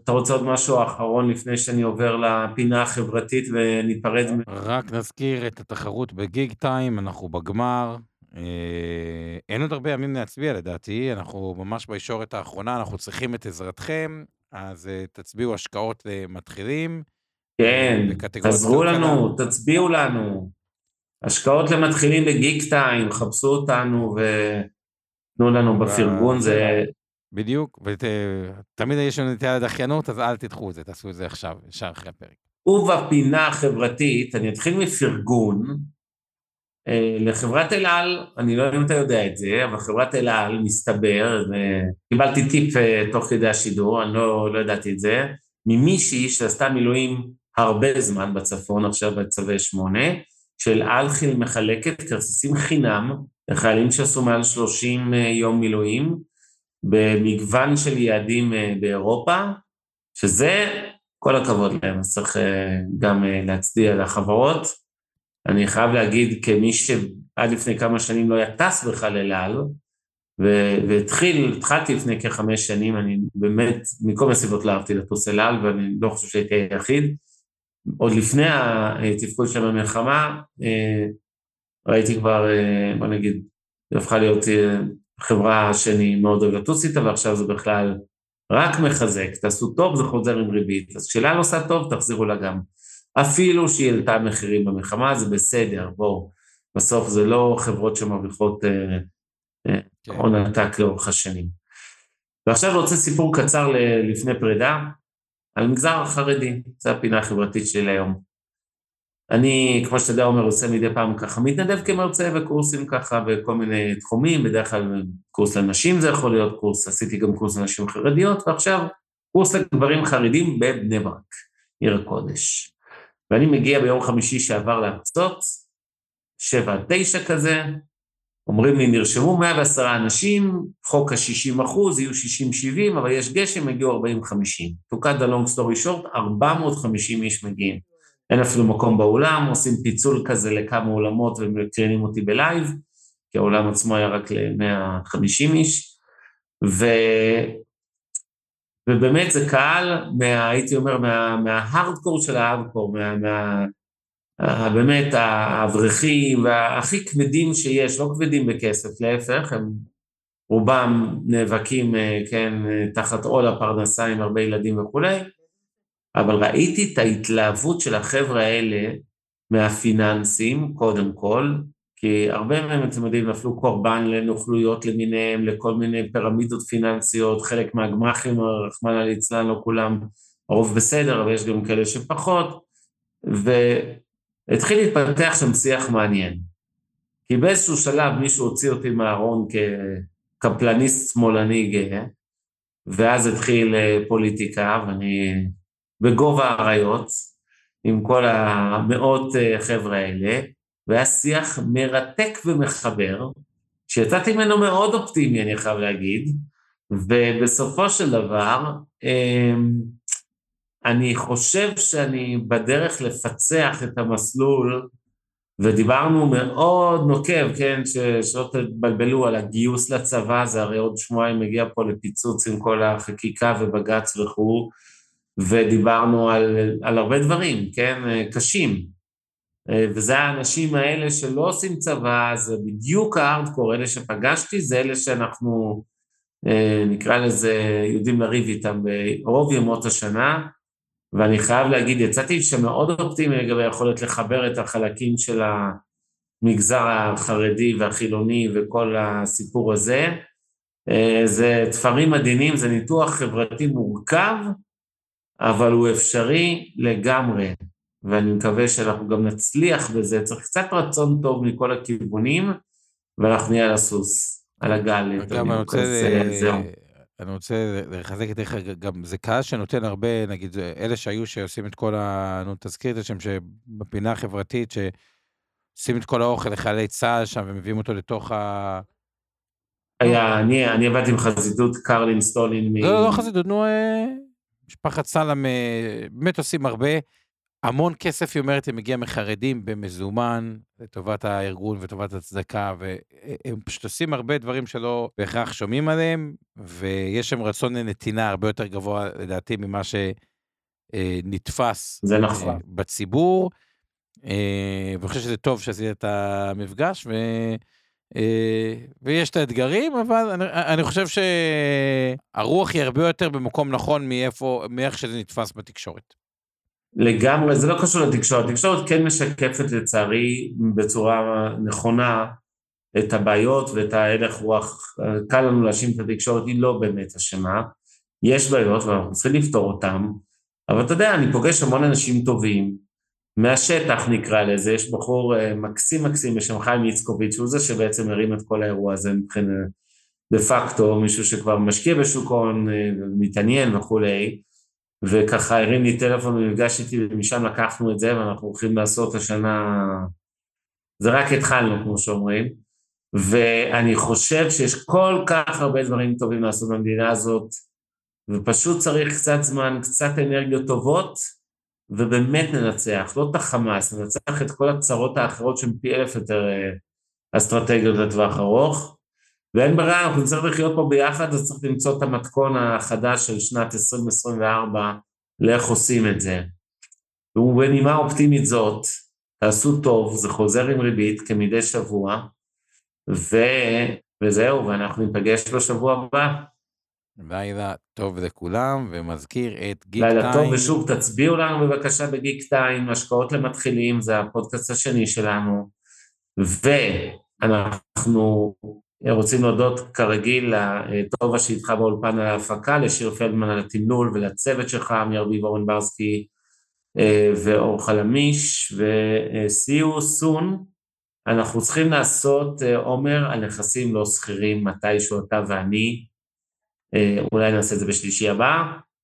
אתה רוצה עוד משהו האחרון לפני שאני עובר לפינה החברתית וניפרד? רק נזכיר את התחרות בגיג טיים, אנחנו בגמר, אין עוד הרבה ימים להצביע לדעתי, אנחנו ממש בישורת האחרונה, אנחנו צריכים את עזרתכם, אז תצביעו השקעות למתחילים. כן, תעזרו לנו, תצביעו לנו. השקעות למתחילים בגיג טיים, חפשו אותנו ו... תנו לנו בפרגון, זה... בדיוק, ותמיד יש לנו נטייה לדחיינות, אז אל תדחו את זה, תעשו את זה עכשיו, ישר אחרי הפרק. ובפינה החברתית, אני אתחיל מפרגון, לחברת אל על, אני לא יודע אם אתה יודע את זה, אבל חברת אל על מסתבר, קיבלתי טיפ תוך כדי השידור, אני לא ידעתי את זה, ממישהי שעשתה מילואים הרבה זמן בצפון, עכשיו בצווי 8, של אל חיל מחלקת כרטיסים חינם, החיילים שעשו מעל 30 יום מילואים, במגוון של יעדים באירופה, שזה כל הכבוד להם, אז צריך גם להצדיע לחברות. אני חייב להגיד, כמי שעד לפני כמה שנים לא היה טס בכלל אל על, והתחלתי לפני כ5 שנים, אני באמת, מכל מיני סיבות לא אהבתי לטוס אל על, ואני לא חושב שהייתי היחיד, עוד לפני התפקוד של המלחמה, ראיתי כבר, בוא נגיד, הפכה להיות חברה שאני מאוד אוהב לטוס איתה, ועכשיו זה בכלל רק מחזק, תעשו טוב, זה חוזר עם ריבית, אז כשלה לא עושה טוב, תחזירו לה גם. אפילו שהיא העלתה מחירים במלחמה, זה בסדר, בואו, בסוף זה לא חברות שמרוויחות הון עתק לאורך השנים. ועכשיו רוצה סיפור קצר לפני פרידה, על מגזר החרדי, זו הפינה החברתית של היום. אני, כמו שאתה יודע, אומר, עושה מדי פעם ככה, מתנדב כמרצה וקורסים ככה בכל מיני תחומים, בדרך כלל קורס לנשים זה יכול להיות קורס, עשיתי גם קורס לנשים חרדיות, ועכשיו קורס לגברים חרדים בבני ברק, עיר הקודש. ואני מגיע ביום חמישי שעבר להרצות, 7-9 כזה, אומרים לי, נרשמו 110 אנשים, חוק ה-60%, יהיו 60-70, אבל יש גשם, הגיעו 40-50. תוקד הלונג סטורי שורט, 450 איש מגיעים. אין אפילו מקום באולם, עושים פיצול כזה לכמה אולמות, ומקרינים אותי בלייב, כי העולם עצמו היה רק ל-150 איש, ובאמת זה קהל, הייתי אומר, מההארדקור של ההארדקור, באמת האברכים והכי כבדים שיש, לא כבדים בכסף, להפך, הם רובם נאבקים, כן, תחת עול הפרנסה עם הרבה ילדים וכו', אבל ראיתי את ההתלהבות של החבר'ה האלה מהפיננסים, קודם כל, כי הרבה מהם, אתם יודעים, נפלו קורבן לנוכלויות למיניהם, לכל מיני פירמידות פיננסיות, חלק מהגמחים, הרחמן על יצלן, לא כולם, הרוב בסדר, אבל יש גם כאלה שפחות, והתחיל להתפתח שם שיח מעניין. כי באיזשהו שלב מישהו הוציא אותי מהארון כקפלניסט שמאלני גאה, ואז התחיל פוליטיקה, ואני בגובה העריות, עם כל המאות חבר'ה האלה, והיה שיח מרתק ומחבר, שיצאתי ממנו מאוד אופטימי, אני חייב להגיד, ובסופו של דבר, אני חושב שאני בדרך לפצח את המסלול, ודיברנו מאוד נוקב, כן, ששעות התבלבלו על הגיוס לצבא, זה הרי עוד שבועיים מגיע פה לפיצוץ עם כל החקיקה ובגץ וכו', ודיברנו על הרבה דברים, כן, קשים, וזה האנשים האלה שלא עושים צבא, זה בדיוק הארדקור, אלה שפגשתי, זה אלה שאנחנו, נקרא לזה, יודעים לריב איתם ברוב ימות השנה, ואני חייב להגיד, יצאתי שמאוד אופטימי לגבי יכולת לחבר את החלקים של המגזר החרדי והחילוני וכל הסיפור הזה, זה תפרים עדינים, זה ניתוח חברתי מורכב, אבל הוא אפשרי לגמרי. ואני מקווה שאנחנו גם נצליח בזה, צריך קצת רצון טוב מכל הכיוונים, ואנחנו נהיה על הסוס, על הגל. גם אני רוצה לחזק את איך, גם זה קהל שנותן הרבה, נגיד, אלה שהיו שעושים את כל, תזכיר את השם, בפינה החברתית, שעושים את כל האוכל לחיילי צה"ל שם, ומביאים אותו לתוך ה... אני עבדתי עם חסידות קרלין סטולין. לא חסידות, משפחת סלם, באמת עושים הרבה, המון כסף, היא אומרת, הם מגיע מחרדים במזומן, לטובת הארגון וטובת הצדקה, והם פשוט עושים הרבה דברים שלא בהכרח שומעים עליהם, ויש שם רצון לנתינה הרבה יותר גבוה, לדעתי, ממה שנתפס בציבור, ואני חושב שזה טוב שעשית את המפגש, ויש את האתגרים, אבל אני חושב שהרוח היא הרבה יותר במקום נכון, מאיך שזה נתפס בתקשורת. לגמרי, זה לא קשור לתקשורת, התקשורת כן משקפת לצערי בצורה נכונה את הבעיות ואת ההלך רוח, קל לנו להאשים את התקשורת, היא לא באמת אשמה, יש בעיות ואנחנו צריכים לפתור אותן, אבל אתה יודע, אני פוגש המון אנשים טובים, מהשטח נקרא לזה, יש בחור מקסים בשם חיים יצקוביץ', הוא זה שבעצם הרים את כל האירוע הזה מבחינת דה פקטו, מישהו שכבר משקיע בשוק ההון, מתעניין וכולי, וככה הרים לי טלפון ומפגש איתי ומשם לקחנו את זה ואנחנו הולכים לעשות השנה, זה רק התחלנו כמו שאומרים, ואני חושב שיש כל כך הרבה דברים טובים לעשות במדינה הזאת, ופשוט צריך קצת זמן, קצת אנרגיות טובות, ובאמת ננצח, לא את החמאס, ננצח את כל הצרות האחרות שהן פי אלף יותר אסטרטגיות לטווח ארוך, ואין ברירה, אנחנו נצטרך לחיות פה ביחד, אז צריך למצוא את המתכון החדש של שנת 2024, לאיך עושים את זה. ובנימה אופטימית זאת, תעשו טוב, זה חוזר עם ריבית כמדי שבוע, וזהו, ואנחנו ניפגש בשבוע הבא. לילה טוב לכולם, ומזכיר את גיק טיים. לילה טוב, ושוב, תצביעו לנו בבקשה בגיק טיים, השקעות למתחילים, זה הפודקאסט השני שלנו, ואנחנו... רוצים להודות כרגיל לטובה שאיתך באולפן ההפקה, לשיר פלדמן על התמלול ולצוות שלך, אמיר ביבורן ברסקי ואור חלמיש, וסיו סון, אנחנו צריכים לעשות עומר על נכסים לא סחירים מתישהו אתה ואני, אולי נעשה את זה בשלישי הבא,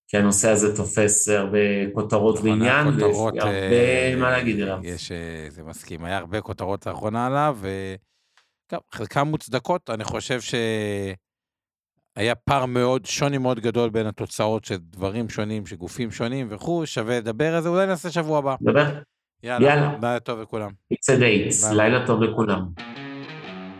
כי הנושא הזה תופס הרבה כותרות בעניין, הרבה מה להגיד עליו. יש, זה מסכים, היה הרבה כותרות לאחרונה עליו, חלקם מוצדקות, אני חושב שהיה פער מאוד, שוני מאוד גדול בין התוצאות של דברים שונים, שגופים שונים וכו', שווה לדבר על זה, אולי נעשה שבוע הבא. דבר. יאללה, לילה טוב לכולם. It's a date, לילה טוב לכולם.